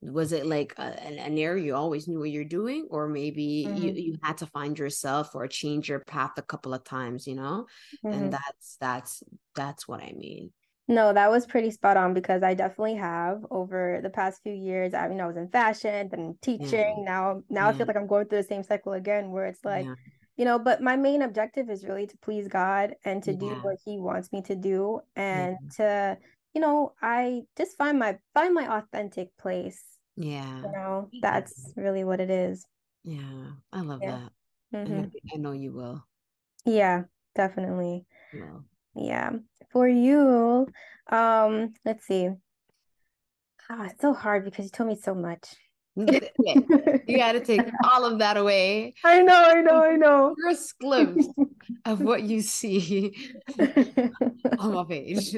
Was it like a, an area you always knew what you're doing, or maybe mm-hmm. you, you had to find yourself or change your path a couple of times, you know, mm-hmm. and that's, that's, that's what I mean. No, that was pretty spot on, because I definitely have over the past few years. I mean, I was in fashion, then teaching. Yeah. Now, now yeah. I feel like I'm going through the same cycle again, where it's like, yeah. you know, but my main objective is really to please God and to yeah. do what he wants me to do. And yeah. to, you know, I just find my, find my authentic place. Yeah. You know, that's really what it is. Yeah. I love yeah. that. Mm-hmm. And I, I know you will. Yeah, definitely. Yeah. Yeah. For you, um, let's see. Oh, it's so hard because you told me so much. You got to take all of that away. I know, I know, I know. First glimpse of what you see on my page.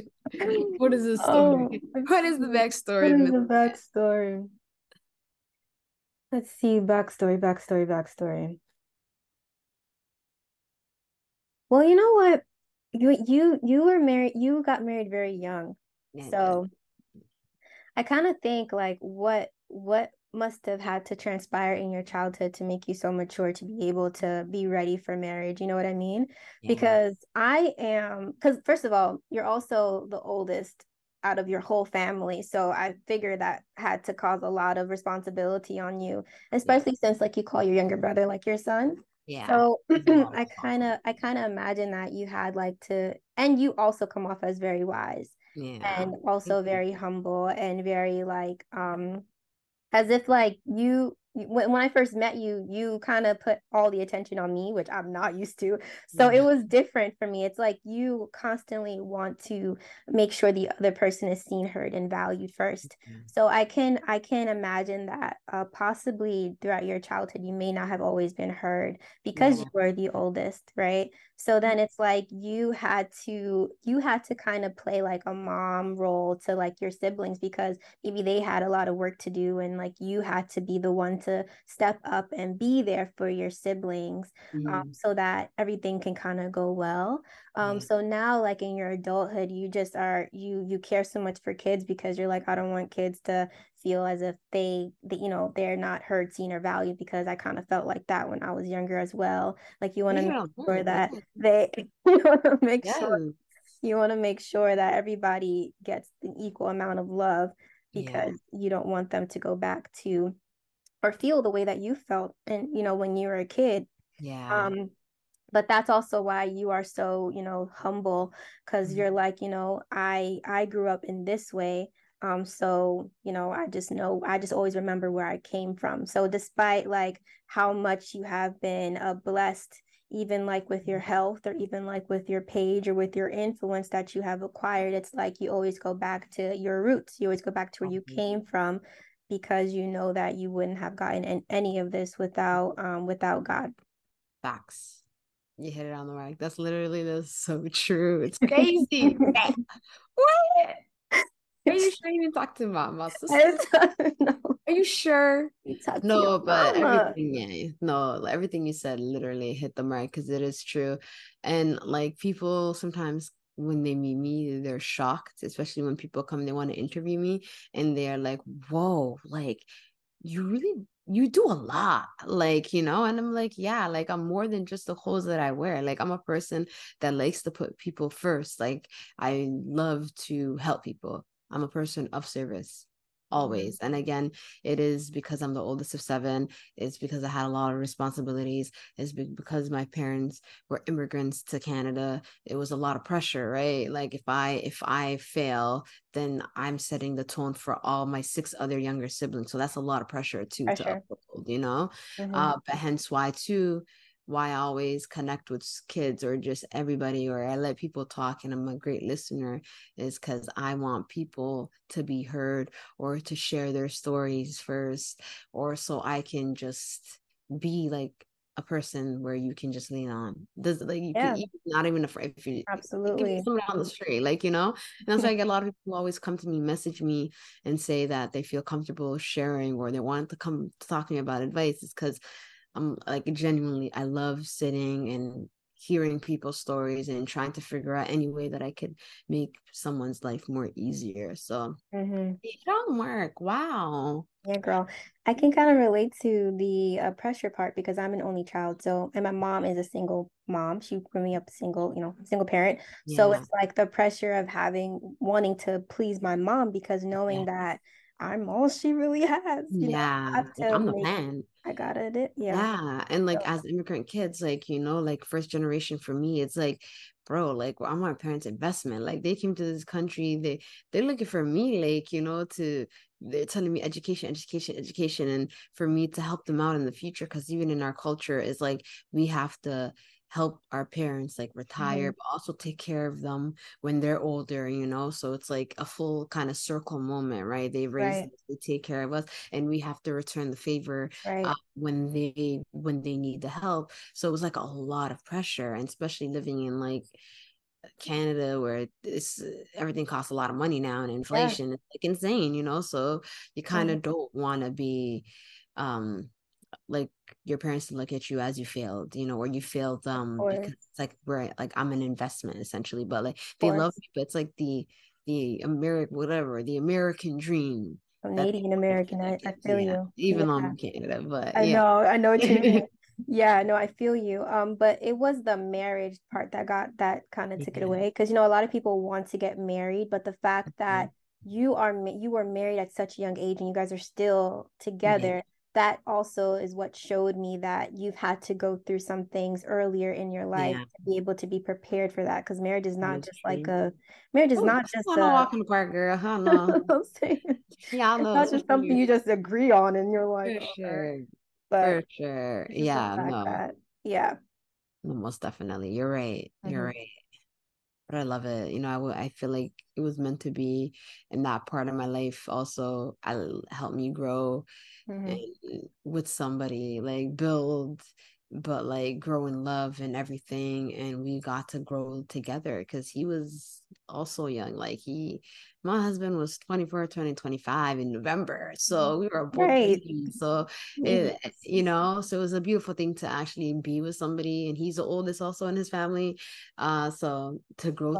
What is the story? Oh, what is the backstory? What is the backstory? Let's see, backstory, backstory, backstory. Well, you know what? You you you were married. You got married very young, yeah, so yeah. I kind of think like what what must have had to transpire in your childhood to make you so mature to be able to be ready for marriage. You know what I mean? Yeah. Because I am. Because first of all, you're also the oldest out of your whole family, so I figure that had to cause a lot of responsibility on you, especially yeah. since like you call your younger brother like your son. Yeah. So I kind of I kind of imagine that you had like to, and you also come off as very wise yeah. and also very humble and very like um as if like you when, when I first met you, you kind of put all the attention on me, which I'm not used to. So yeah. it was different for me. It's like you constantly want to make sure the other person is seen, heard, and valued first. Mm-hmm. So I can I can imagine that uh, possibly throughout your childhood, you may not have always been heard because yeah. you were the oldest, right? So then it's like you had to you had to kind of play like a mom role to like your siblings, because maybe they had a lot of work to do, and like you had to be the one to step up and be there for your siblings mm-hmm. um, so that everything can kind of go well. Um, yeah. So now like in your adulthood, you just are, you, you care so much for kids because you're like, I don't want kids to feel as if they, they you know, they're not heard, seen, or valued, because I kind of felt like that when I was younger as well. Like you want to yeah, make sure yeah. that they, you want to make yeah. sure, you want to make sure that everybody gets an equal amount of love, because yeah. you don't want them to go back to or feel the way that you felt, and you know, when you were a kid. Yeah. Um, but that's also why you are so, you know, humble, because mm-hmm. you're like, you know, I I grew up in this way. Um, so, you know, I just know, I just always remember where I came from. So despite like how much you have been uh, blessed, even like with your health, or even like with your page, or with your influence that you have acquired, it's like you always go back to your roots. You always go back to where mm-hmm. you came from, because you know that you wouldn't have gotten in any of this without um without God. Facts. You hit it on the mic. That's literally that's so true. It's crazy. What? Are you sure you didn't talk to mama? No. Are you sure? No, but mama. everything, yeah, no, everything you said literally hit the mark, because it is true. And like people sometimes, when they meet me, they're shocked, especially when people come, they want to interview me, and they're like, whoa, like you really, you do a lot, like, you know. And I'm like, yeah, like I'm more than just the clothes that I wear. Like I'm a person that likes to put people first. Like I love to help people. I'm a person of service always. And again, it is because I'm the oldest of seven. It's because I had a lot of responsibilities. It's because my parents were immigrants to Canada. It was a lot of pressure, right? Like if I, if I fail, then I'm setting the tone for all my six other younger siblings. So that's a lot of pressure too, pressure. to uphold, you know, mm-hmm. uh, but hence why too, why I always connect with kids or just everybody, or I let people talk and I'm a great listener, is because I want people to be heard or to share their stories first, or so I can just be like a person where you can just lean on. Does like you yeah. can even, not even afraid if you absolutely you someone down the street, like, you know. And that's why I get a lot of people always come to me, message me, and say that they feel comfortable sharing or they wanted to come talk to me about advice. It's because I'm like genuinely, I love sitting and hearing people's stories and trying to figure out any way that I could make someone's life more easier. So mm-hmm. it don't work. Wow. Yeah, girl. I can kind of relate to the uh, pressure part because I'm an only child. So, and my mom is a single mom. She grew me up single, you know, single parent. Yeah. So it's like the pressure of having, wanting to please my mom because knowing yeah. that I'm all she really has. You yeah. know, I I'm the man. I got it. Yeah. Yeah. And like so. As immigrant kids, like, you know, like first generation for me, it's like, bro, like I'm my parents' investment. Like they came to this country, they, they're looking for me, like, you know, to, they're telling me education, education, education. And for me to help them out in the future, because even in our culture is like, we have to help our parents like retire, mm-hmm. but also take care of them when they're older, you know? So it's like a full kind of circle moment, right? They raise right. us, they take care of us, and we have to return the favor right. uh, when they, when they need the help. So it was like a lot of pressure, and especially living in like Canada where it's everything costs a lot of money now, and inflation yeah. is like insane, you know? So you kind of mm-hmm. don't want to be, um, like your parents to look at you as you failed, you know, or you failed them because it's like we're like I'm an investment essentially, but like they love me, but it's like the the American whatever the American dream. Canadian American, I, I feel yeah, you. Even though yeah. I'm Canada, but I yeah. know, I know what you mean. Yeah, no, I feel you. Um, but it was the marriage part that got that kind of yeah. took it away, because you know a lot of people want to get married, but the fact that mm-hmm. you are you were married at such a young age and you guys are still together. Mm-hmm. That also is what showed me that you've had to go through some things earlier in your life yeah. to be able to be prepared for that. Because marriage is not that's just true. Like a marriage is oh, not just a walk in the park, girl. Huh? No. I'm saying, yeah, I know. It's not it's just something you just agree on in your life. For sure, but for sure, yeah, no, that, yeah, most definitely. You're right. Mm-hmm. You're right. But I love it. You know, I, w- I feel like it was meant to be, and that part of my life also I, helped me grow mm-hmm. and, with somebody, like build, but like grow in love and everything. And we got to grow together because he was also young. Like he, my husband was twenty-four, turning twenty-five in November. So we were both right. So, it, you know, so it was a beautiful thing to actually be with somebody. And he's the oldest also in his family. Uh, so to grow wow.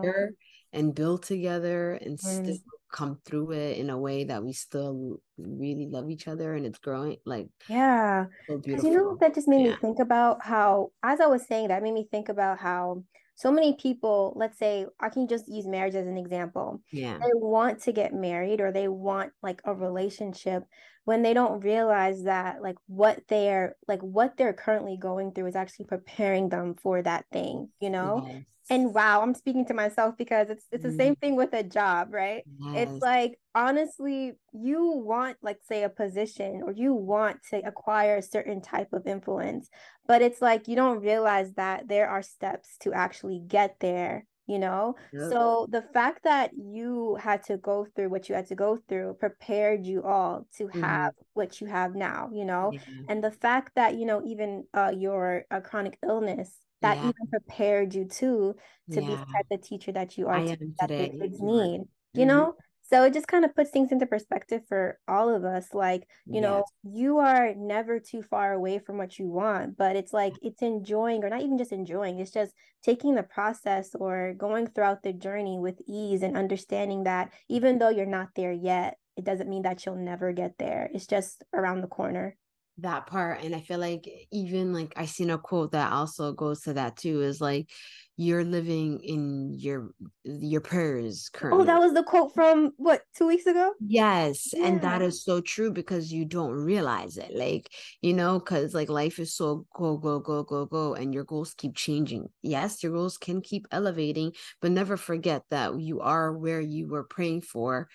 together and build together and mm. still come through it in a way that we still really love each other, and it's growing like yeah so beautiful. You know, that just made yeah. me think about how, as I was saying that, made me think about how so many people, let's say I can just use marriage as an example, yeah they want to get married or they want like a relationship when they don't realize that like what they're like what they're currently going through is actually preparing them for that thing, you know. Yes. And wow, I'm speaking to myself because it's it's the mm. same thing with a job, right? Yes. It's like, honestly, you want, like, say a position, or you want to acquire a certain type of influence, but it's like, you don't realize that there are steps to actually get there, you know? Yep. So the fact that you had to go through what you had to go through prepared you all to mm. have what you have now, you know? Yeah. And the fact that, you know, even uh, your uh, chronic illness, that yeah. even prepared you too to yeah. be the type of teacher that you are I to, that the kids need, mm-hmm. you know? So it just kind of puts things into perspective for all of us. Like, you yeah. know, you are never too far away from what you want, but it's like, it's enjoying, or not even just enjoying, it's just taking the process or going throughout the journey with ease and understanding that even though you're not there yet, it doesn't mean that you'll never get there. It's just around the corner. That part. And I feel like even like I seen a quote that also goes to that too, is like, you're living in your your prayers currently. Oh, that was the quote from what, two weeks ago? Yes. Yeah. And that is so true, because you don't realize it. Like, you know, because like life is so go, go, go, go, go. And your goals keep changing. Yes, your goals can keep elevating, but never forget that you are where you were praying for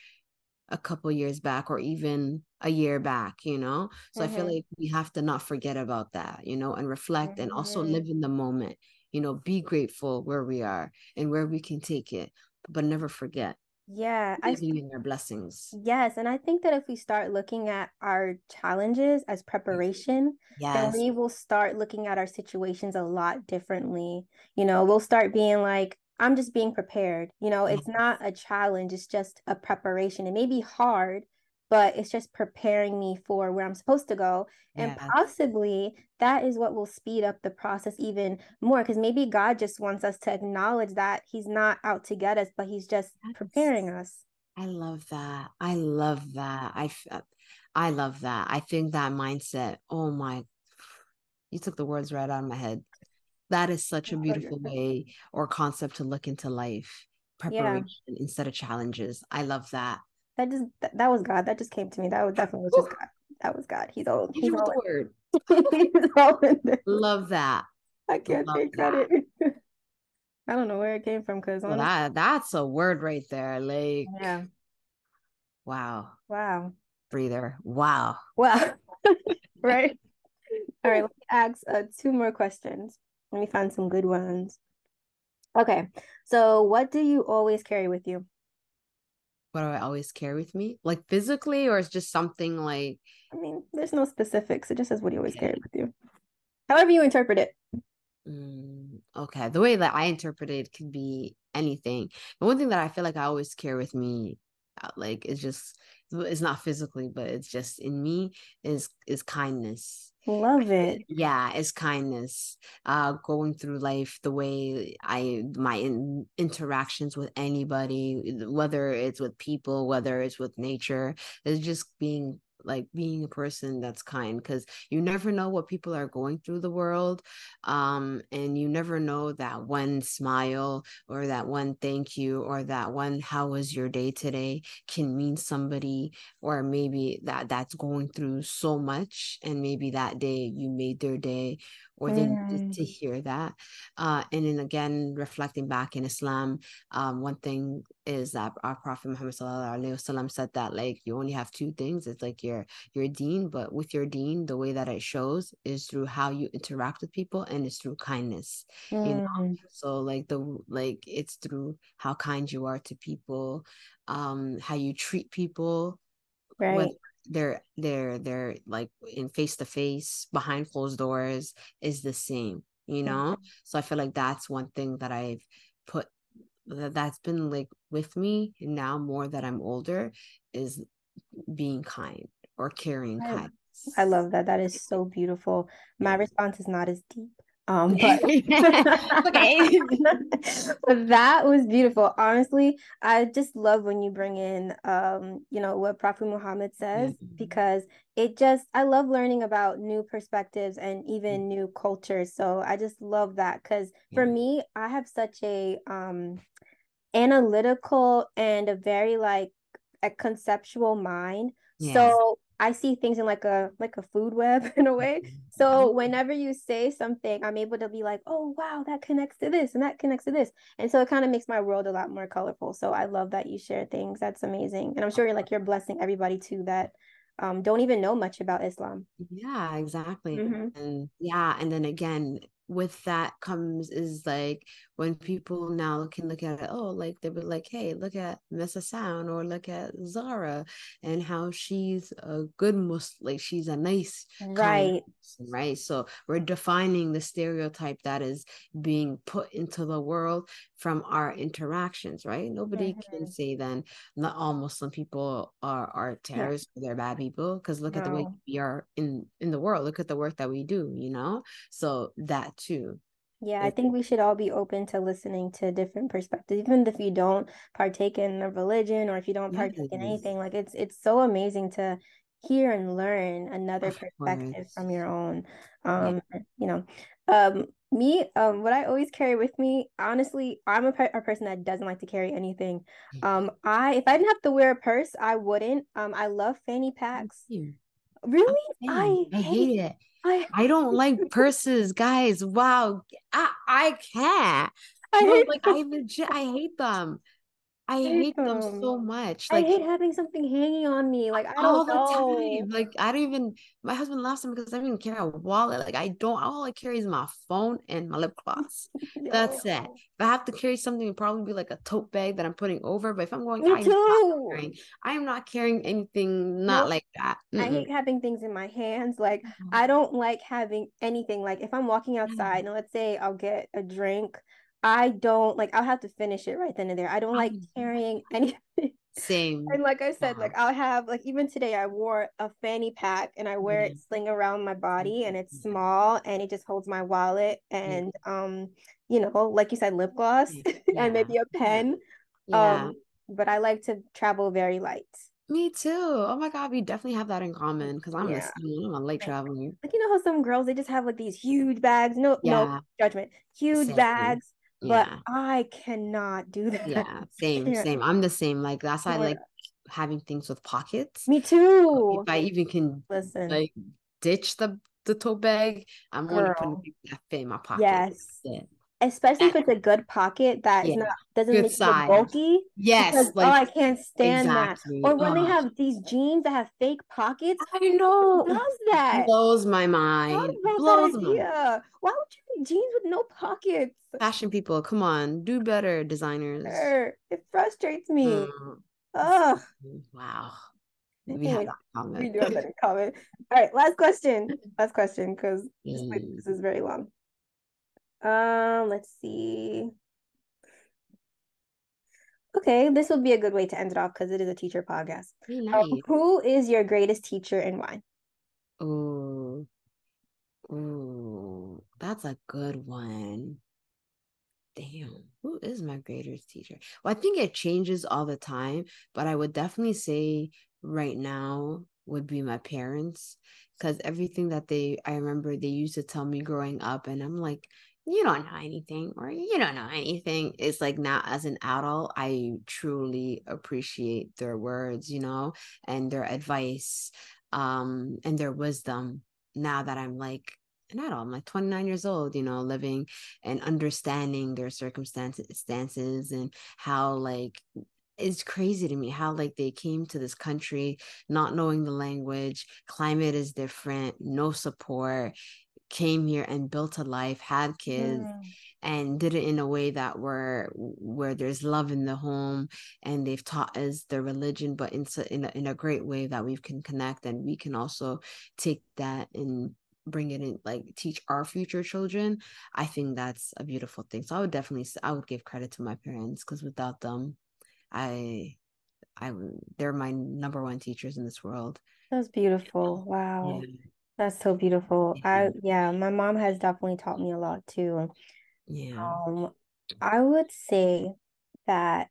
a couple years back, or even a year back, you know? So mm-hmm. I feel like we have to not forget about that, you know, and reflect mm-hmm. and also live in the moment, you know, be grateful where we are and where we can take it, but never forget. Yeah. Using our blessings. Yes. And I think that if we start looking at our challenges as preparation, yes. then we will start looking at our situations a lot differently. You know, we'll start being like, I'm just being prepared. You know, it's not a challenge. It's just a preparation. It may be hard, but it's just preparing me for where I'm supposed to go. And yeah. possibly that is what will speed up the process even more, because maybe God just wants us to acknowledge that he's not out to get us, but he's just preparing us. I love that. I love that. I, I love that. I think that mindset. Oh my, you took the words right out of my head. That is such a beautiful way or concept to look into life. Preparation yeah. instead of challenges. I love that. That just that was God. That just came to me. That was definitely was just God. That was God. He's old. He's all in. He's all in there. Love that. I can't Love take that. credit. I don't know where it came from because well, that that's a word right there. Like yeah. Wow. Wow. Breather. Wow. Wow. Right. All right. Let me ask uh, two more questions. Let me find some good ones. Okay. So, what do you always carry with you? What do I always carry with me? Like physically, or it's just something like... I mean, there's no specifics. It just says what do you always carry with you. However you interpret it. Mm, okay. The way that I interpret it could be anything. The one thing that I feel like I always carry with me, like it's just, it's not physically, but it's just in me, is is kindness. Love it. Yeah, it's kindness. Uh, going through life the way I, my in, interactions with anybody, whether it's with people, whether it's with nature, it's just being like being a person that's kind, because you never know what people are going through the world. Um, and you never know that one smile or that one thank you or that one how was your day today can mean somebody, or maybe that that's going through so much and maybe that day you made their day, or then mm. to hear that. Uh, and then again, reflecting back in Islam, um, one thing is that our Prophet Muhammad sallallahu alaihi wasallam said that like you only have two things. It's like your your deen, but with your deen, the way that it shows is through how you interact with people, and it's through kindness. Mm. You know, so like the like it's through how kind you are to people, um, how you treat people, right? Whether they're they're they're like in face to face, behind closed doors is the same, you know. Mm-hmm. So I feel like that's one thing that I've put that, that's been like with me now more that I'm older, is being kind or caring I, kindness. I love that. That is so beautiful. My response is not as deep. Um, but okay. But that was beautiful. Honestly, I just love when you bring in, um, you know, what Prophet Muhammad says, mm-hmm. because it just, I love learning about new perspectives and even mm-hmm. new cultures. So I just love that. 'Cause yeah. for me, I have such a, um, analytical and a very like a conceptual mind. Yes. So I see things in like a like a food web in a way. So whenever you say something, I'm able to be like, oh, wow, that connects to this and that connects to this. And so it kind of makes my world a lot more colorful. So I love that you share things. That's amazing. And I'm sure you're like you're blessing everybody, too, that um, don't even know much about Islam. Yeah, exactly. Mm-hmm. And yeah. And then again, with that comes is like when people now can look at it, oh, like they were like, hey, look at Miss Sound or look at Zara and how she's a good Muslim, like she's a nice right person, right? So we're defining the stereotype that is being put into the world from our interactions, right? Nobody mm-hmm. can say then not all Muslim people are are terrorists yeah. or they're bad people, because look no. at the way we are in in the world, look at the work that we do, you know? So that too. Yeah, I think we should all be open to listening to different perspectives, even if you don't partake in a religion or if you don't partake in anything. Like it's it's so amazing to hear and learn another perspective from your own. Um, yeah. You know, um, me, um, what I always carry with me, honestly, I'm a, per- a person that doesn't like to carry anything. Um, I if I didn't have to wear a purse, I wouldn't. Um, I love fanny packs. Really? I, I hate it. I, I don't like purses, guys. Wow. I, I can't. I, no, like, I, legit, I hate them. I Damn. hate them so much. Like, I hate having something hanging on me. Like, I don't all know. the time. Like, I don't even, my husband laughs at me because I don't even carry a wallet. Like, I don't, all I carry is my phone and my lip gloss. No. That's it. If I have to carry something, it'd probably be like a tote bag that I'm putting over. But if I'm going, I am, not carrying, I am not carrying anything, not nope. like that. Mm-mm. I hate having things in my hands. Like, I don't like having anything. Like, if I'm walking outside and let's say I'll get a drink, I don't like, I'll have to finish it right then and there. I don't like carrying anything. Same. And like I said, wow. like I'll have, like even today I wore a fanny pack and I wear mm-hmm. it sling around my body and it's small and it just holds my wallet and mm-hmm. um, you know, like you said, lip gloss yeah. and maybe a pen. Yeah. Um, but I like to travel very light. Me too. Oh my God, we definitely have that in common because I'm, yeah. I'm a late traveler. Like, you know how some girls, they just have like these huge bags, no, yeah. no judgment, huge Same. bags. But yeah. I cannot do that. Yeah, same, yeah. same. I'm the same. Like, that's why yeah. I like having things with pockets. Me too. If I even can, listen, like, ditch the, the tote bag, I'm going to put that fit in my pocket. Yes. Yeah. Especially if it's a good pocket that yeah. not, doesn't good make size. It bulky. Yes. Because, like, oh, I can't stand exactly. that. Or when oh. they have these jeans that have fake pockets. I know. Who does that? Blows my mind. Blows my mind. Why would you make jeans with no pockets? Fashion people, come on. Do better, designers. It frustrates me. Mm. Ugh. Wow. We have that comment. We do have that in common. All right, last question. Last question, because mm. this, this is very long. Um, let's see. Okay, this would be a good way to end it off because it is a teacher podcast. Nice. Um, who is your greatest teacher and why? Ooh, ooh, that's a good one. Damn, who is my greatest teacher? Well, I think it changes all the time, but I would definitely say right now would be my parents, because everything that they, I remember they used to tell me growing up, and I'm like, you don't know anything, or you don't know anything. It's like now as an adult, I truly appreciate their words, you know, and their advice, um, and their wisdom. Now that I'm like an adult, I'm like twenty-nine years old, you know, living and understanding their circumstances and how, like, it's crazy to me how, like, they came to this country not knowing the language, climate is different, no support, came here and built a life, had kids, mm. and did it in a way that were where there's love in the home, and they've taught us their religion, but in in a, in a great way that we can connect, and we can also take that and bring it in, like teach our future children. I think that's a beautiful thing. So I would definitely I would give credit to my parents, because without them, I I they're my number one teachers in this world. That's beautiful. Wow. Yeah. That's so beautiful. I yeah, my mom has definitely taught me a lot too. Yeah. Um, I would say that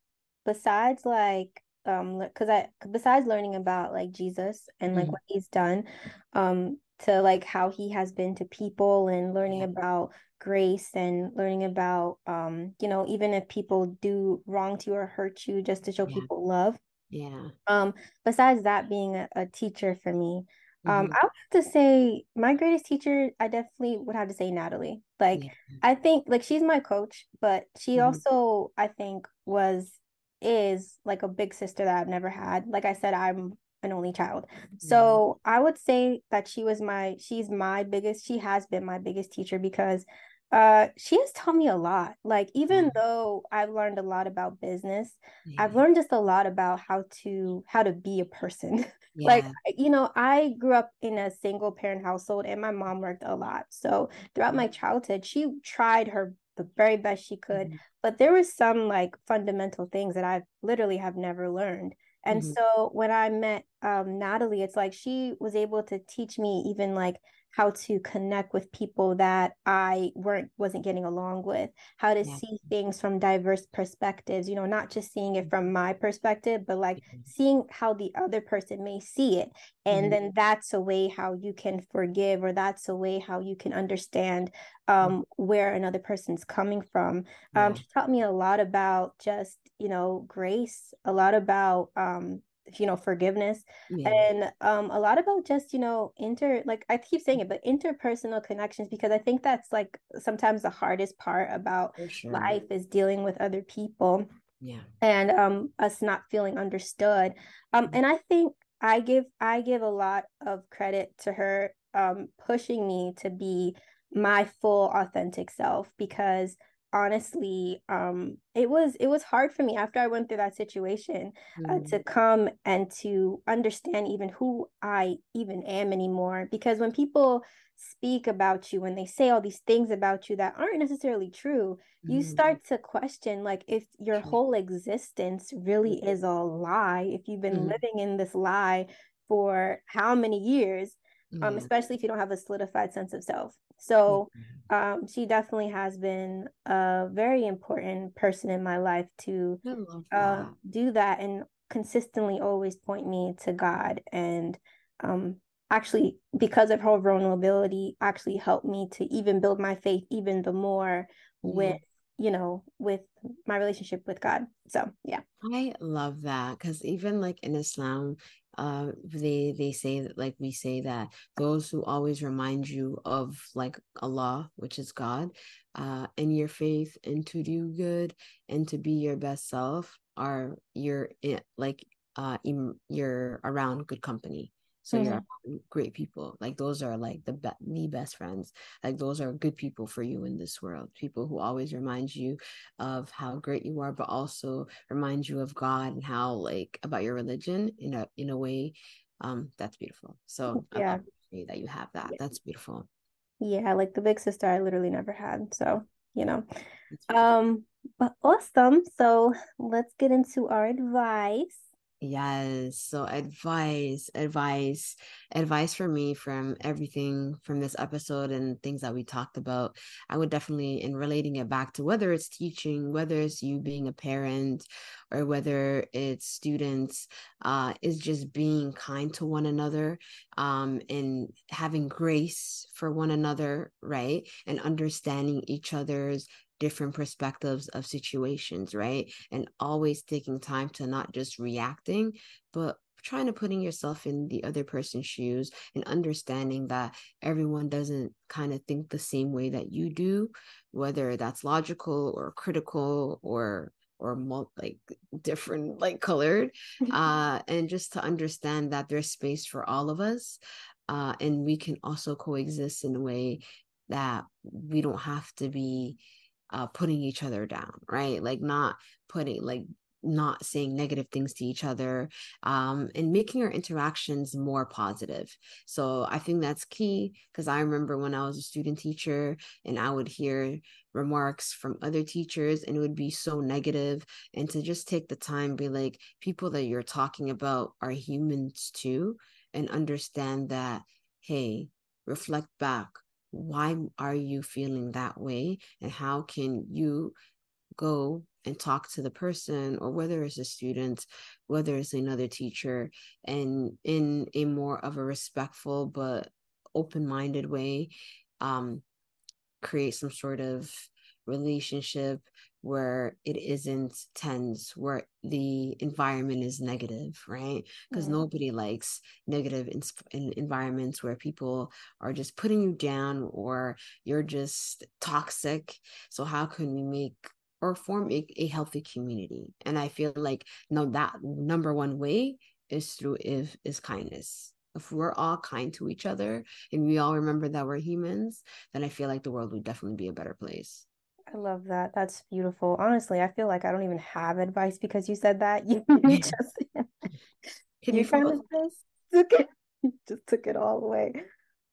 besides like um, because I besides learning about like Jesus and like mm. what he's done, um, to like how he has been to people and learning yeah. about grace and learning about um, you know, even if people do wrong to you or hurt you, just to show yeah. people love. Yeah. Um. Besides that being a, a teacher for me. Um, I would have to say my greatest teacher, I definitely would have to say Natalie. Like, yeah. I think, like, she's my coach, but she mm-hmm. also, I think, was, is, like, a big sister that I've never had. Like I said, I'm an only child. Mm-hmm. So I would say that she was my, she's my biggest, she has been my biggest teacher, because uh, she has taught me a lot. Like, even mm-hmm. though I've learned a lot about business, yeah. I've learned just a lot about how to, how to be a person. Yeah. Like, you know, I grew up in a single parent household and my mom worked a lot. So throughout my childhood, she tried her the very best she could, mm-hmm. but there were some like fundamental things that I literally have never learned. And mm-hmm. so when I met um, Natalie, it's like, she was able to teach me even like how to connect with people that I weren't, wasn't getting along with, how to yeah. see things from diverse perspectives, you know, not just seeing it from my perspective, but like mm-hmm. seeing how the other person may see it. And mm-hmm. then that's a way how you can forgive, or that's a way how you can understand um, where another person's coming from. Um, yeah. She taught me a lot about just, you know, grace, a lot about, um, you know, forgiveness, yeah. and um a lot about just, you know, inter like I keep saying it, but interpersonal connections, because I think that's like sometimes the hardest part about sure. life is dealing with other people. Yeah. And um, us not feeling understood. Um, and I think I give I give a lot of credit to her um, pushing me to be my full authentic self, because honestly, um, it was it was hard for me after I went through that situation mm-hmm. uh, to come and to understand even who I even am anymore. Because when people speak about you, when they say all these things about you that aren't necessarily true, mm-hmm. you start to question, like, if your whole existence really is a lie, if you've been mm-hmm. living in this lie for how many years, mm-hmm. um, especially if you don't have a solidified sense of self. So um, she definitely has been a very important person in my life to that. Uh, do that and consistently always point me to God. And um, actually, because of her vulnerability, actually helped me to even build my faith even the more with, yeah. you know, with my relationship with God. So, yeah. I love that, because even like in Islam, Uh, they they say that, like we say that those who always remind you of like Allah, which is God, uh, and your faith, and to do good, and to be your best self, are your like uh you're around good company. So mm-hmm. you're around great people. Like those are like the be- the best friends. Like those are good people for you in this world. People who always remind you of how great you are, but also remind you of God and how like about your religion in a in a way. Um, that's beautiful. So yeah, I love that you have that. Yeah. That's beautiful. Yeah, like the big sister I literally never had. So you know, um, but awesome. So let's get into our advice. Yes. So advice, advice, advice for me from everything from this episode and things that we talked about, I would definitely, in relating it back to whether it's teaching, whether it's you being a parent, or whether it's students, uh, is just being kind to one another, um, and having grace for one another, right? And understanding each other's different perspectives of situations, right? And always taking time to not just reacting, but trying to putting yourself in the other person's shoes and understanding that everyone doesn't kind of think the same way that you do, whether that's logical or critical or or multi, like different, like colored, uh, and just to understand that there's space for all of us, uh, and we can also coexist in a way that we don't have to be Uh, putting each other down, right? Like not putting, like not saying negative things to each other, um, and making our interactions more positive. So I think that's key, because I remember when I was a student teacher and I would hear remarks from other teachers and it would be so negative, and to just take the time, be like, people that you're talking about are humans too, and understand that, hey, reflect back. Why are you feeling that way? And how can you go and talk to the person, or whether it's a student, whether it's another teacher, and in a more of a respectful but open-minded way, um, create some sort of relationship where it isn't tense, where the environment is negative, right? Because mm-hmm. nobody likes negative in, in environments where people are just putting you down or you're just toxic. So how can we make or form a, a healthy community? And I feel like no, that number one way is through if is kindness. If we're all kind to each other and we all remember that we're humans, then I feel like the world would definitely be a better place. I love that. That's beautiful. Honestly, I feel like I don't even have advice because you said that. You just can you kind of just took it, just took it all away.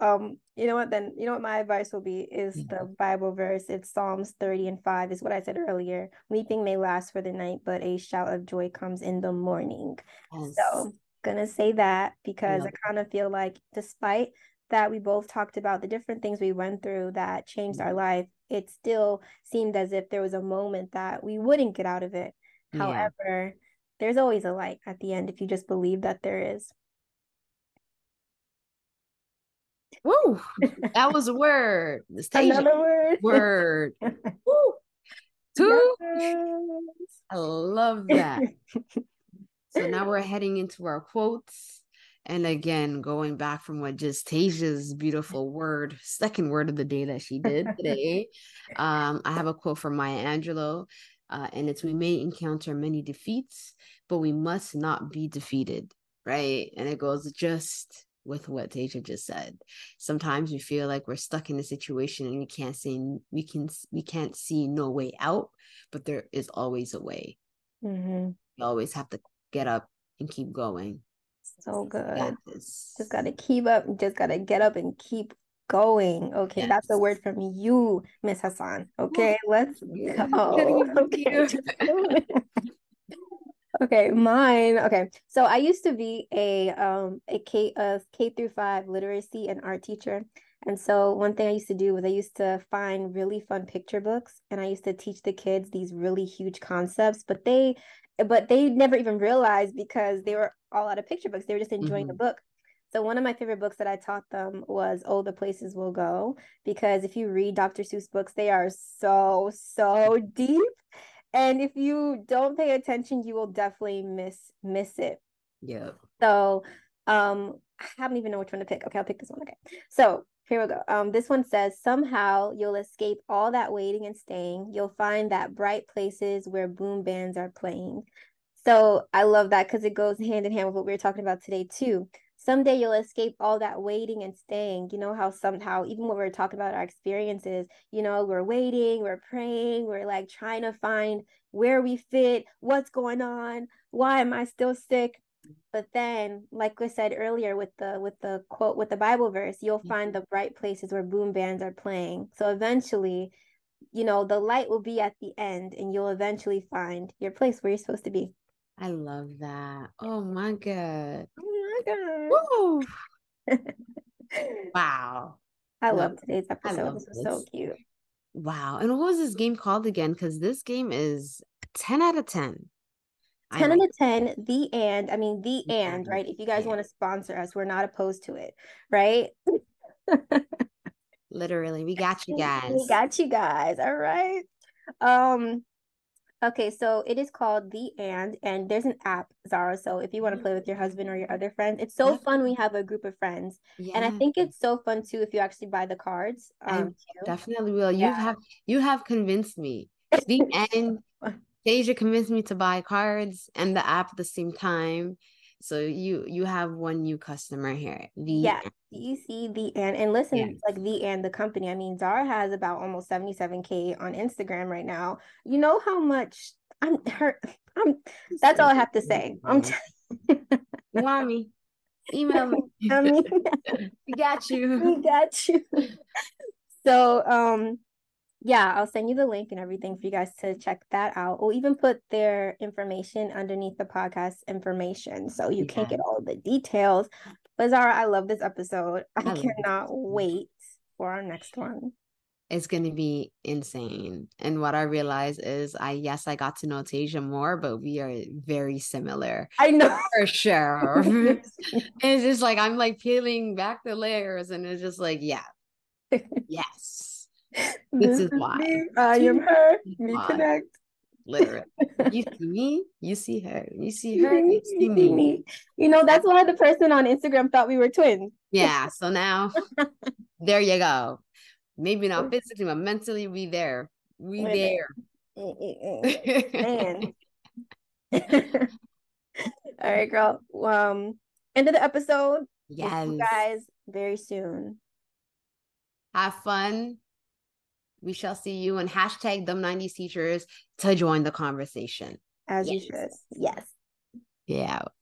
Um, you know what? Then you know what my advice will be is mm-hmm. the Bible verse. It's Psalms thirty and five. Is what I said earlier. Weeping may last for the night, but a shout of joy comes in the morning. Yes. So gonna say that because yep. I kind of feel like despite that we both talked about the different things we went through that changed mm-hmm. our life, it still seemed as if there was a moment that we wouldn't get out of it. Yeah. However, there's always a light at the end if you just believe that there is. Woo! That was a word. Another word. Word. Woo! Two. Yes. I love that. So now we're heading into our quotes. And again, going back from what just Tasia's beautiful word, second word of the day that she did today, um, I have a quote from Maya Angelou. Uh, and it's, we may encounter many defeats, but we must not be defeated, right? And it goes just with what Tasia just said. Sometimes we feel like we're stuck in a situation and we can't see, we can, we can't see no way out, but there is always a way. Mm-hmm. You always have to get up and keep going. So good. Got just got to keep up. Just got to get up and keep going. Okay, yes. That's a word from you, Miss Hassan. Okay, oh, let's yeah. go. Okay. Okay, mine. Okay, so I used to be a um a K of K through five literacy and art teacher, and so one thing I used to do was I used to find really fun picture books, and I used to teach the kids these really huge concepts, but they, but they never even realized because they were all out of picture books. They were just enjoying mm-hmm. the book. So one of my favorite books that I taught them was Oh, the Places You'll Go, because if you read Doctor Seuss books, they are so, so deep. And if you don't pay attention, you will definitely miss miss it. Yeah. So um, I haven't even know which one to pick. Okay, I'll pick this one. Okay. So here we go. Um, this one says, somehow you'll escape all that waiting and staying. You'll find that bright places where boom bands are playing. So I love that because it goes hand in hand with what we were talking about today, too. Someday you'll escape all that waiting and staying. You know how somehow, even when we're talking about our experiences, you know, we're waiting, we're praying, we're like trying to find where we fit, what's going on, why am I still sick? But then, like we said earlier with the with the quote, with the Bible verse, you'll find the bright places where boom bands are playing. So eventually, you know, the light will be at the end and you'll eventually find your place where you're supposed to be. I love that. Oh my God. Woo. Wow. I love, love today's episode. Love this was this. So cute. Wow. And what was this game called again? Because this game is ten out of ten. ten out of ten, The And. I mean, The And, right? If you guys want to sponsor us, we're not opposed to it, right? Literally. We got you guys. We got you guys. All right. Um, Okay, so it is called The And, and there's an app, Zara, so if you want to play with your husband or your other friends, it's so fun. We have a group of friends, yeah. And I think it's so fun, too, if you actually buy the cards. Um, I definitely will. Yeah. You have you have convinced me. The And, Tasia convinced me to buy cards and the app at the same time. So you you have one new customer here. The yeah, And. You see The And. And listen, yes. Like The And, the company. I mean, Zara has about almost seventy-seven K on Instagram right now. You know how much I'm hurt. I'm, that's all I have to say. I'm t- you want me? Email me. I mean, we got you. We got you. So, um, yeah, I'll send you the link and everything for you guys to check that out. We'll even put their information underneath the podcast information so you yeah. can get all the details. But Zara, I love this episode. I, I cannot wait for our next one. It's going to be insane. And what I realize is I, yes, I got to know Tasia more, but we are very similar. I know. For sure. It's just like, I'm like peeling back the layers and it's just like, yeah, yes. This is why I am her. We connect. Literally, you see me, you see her, you see her, you see me. me. You know, that's why the person on Instagram thought we were twins. Yeah. So now, there you go. Maybe not physically, but mentally, we there. We there. Man. All right, girl. Um, end of the episode. Yes, you guys. Very soon. Have fun. We shall see you, and hashtag them nineties teachers to join the conversation. As yes. you should. Yes. Yeah.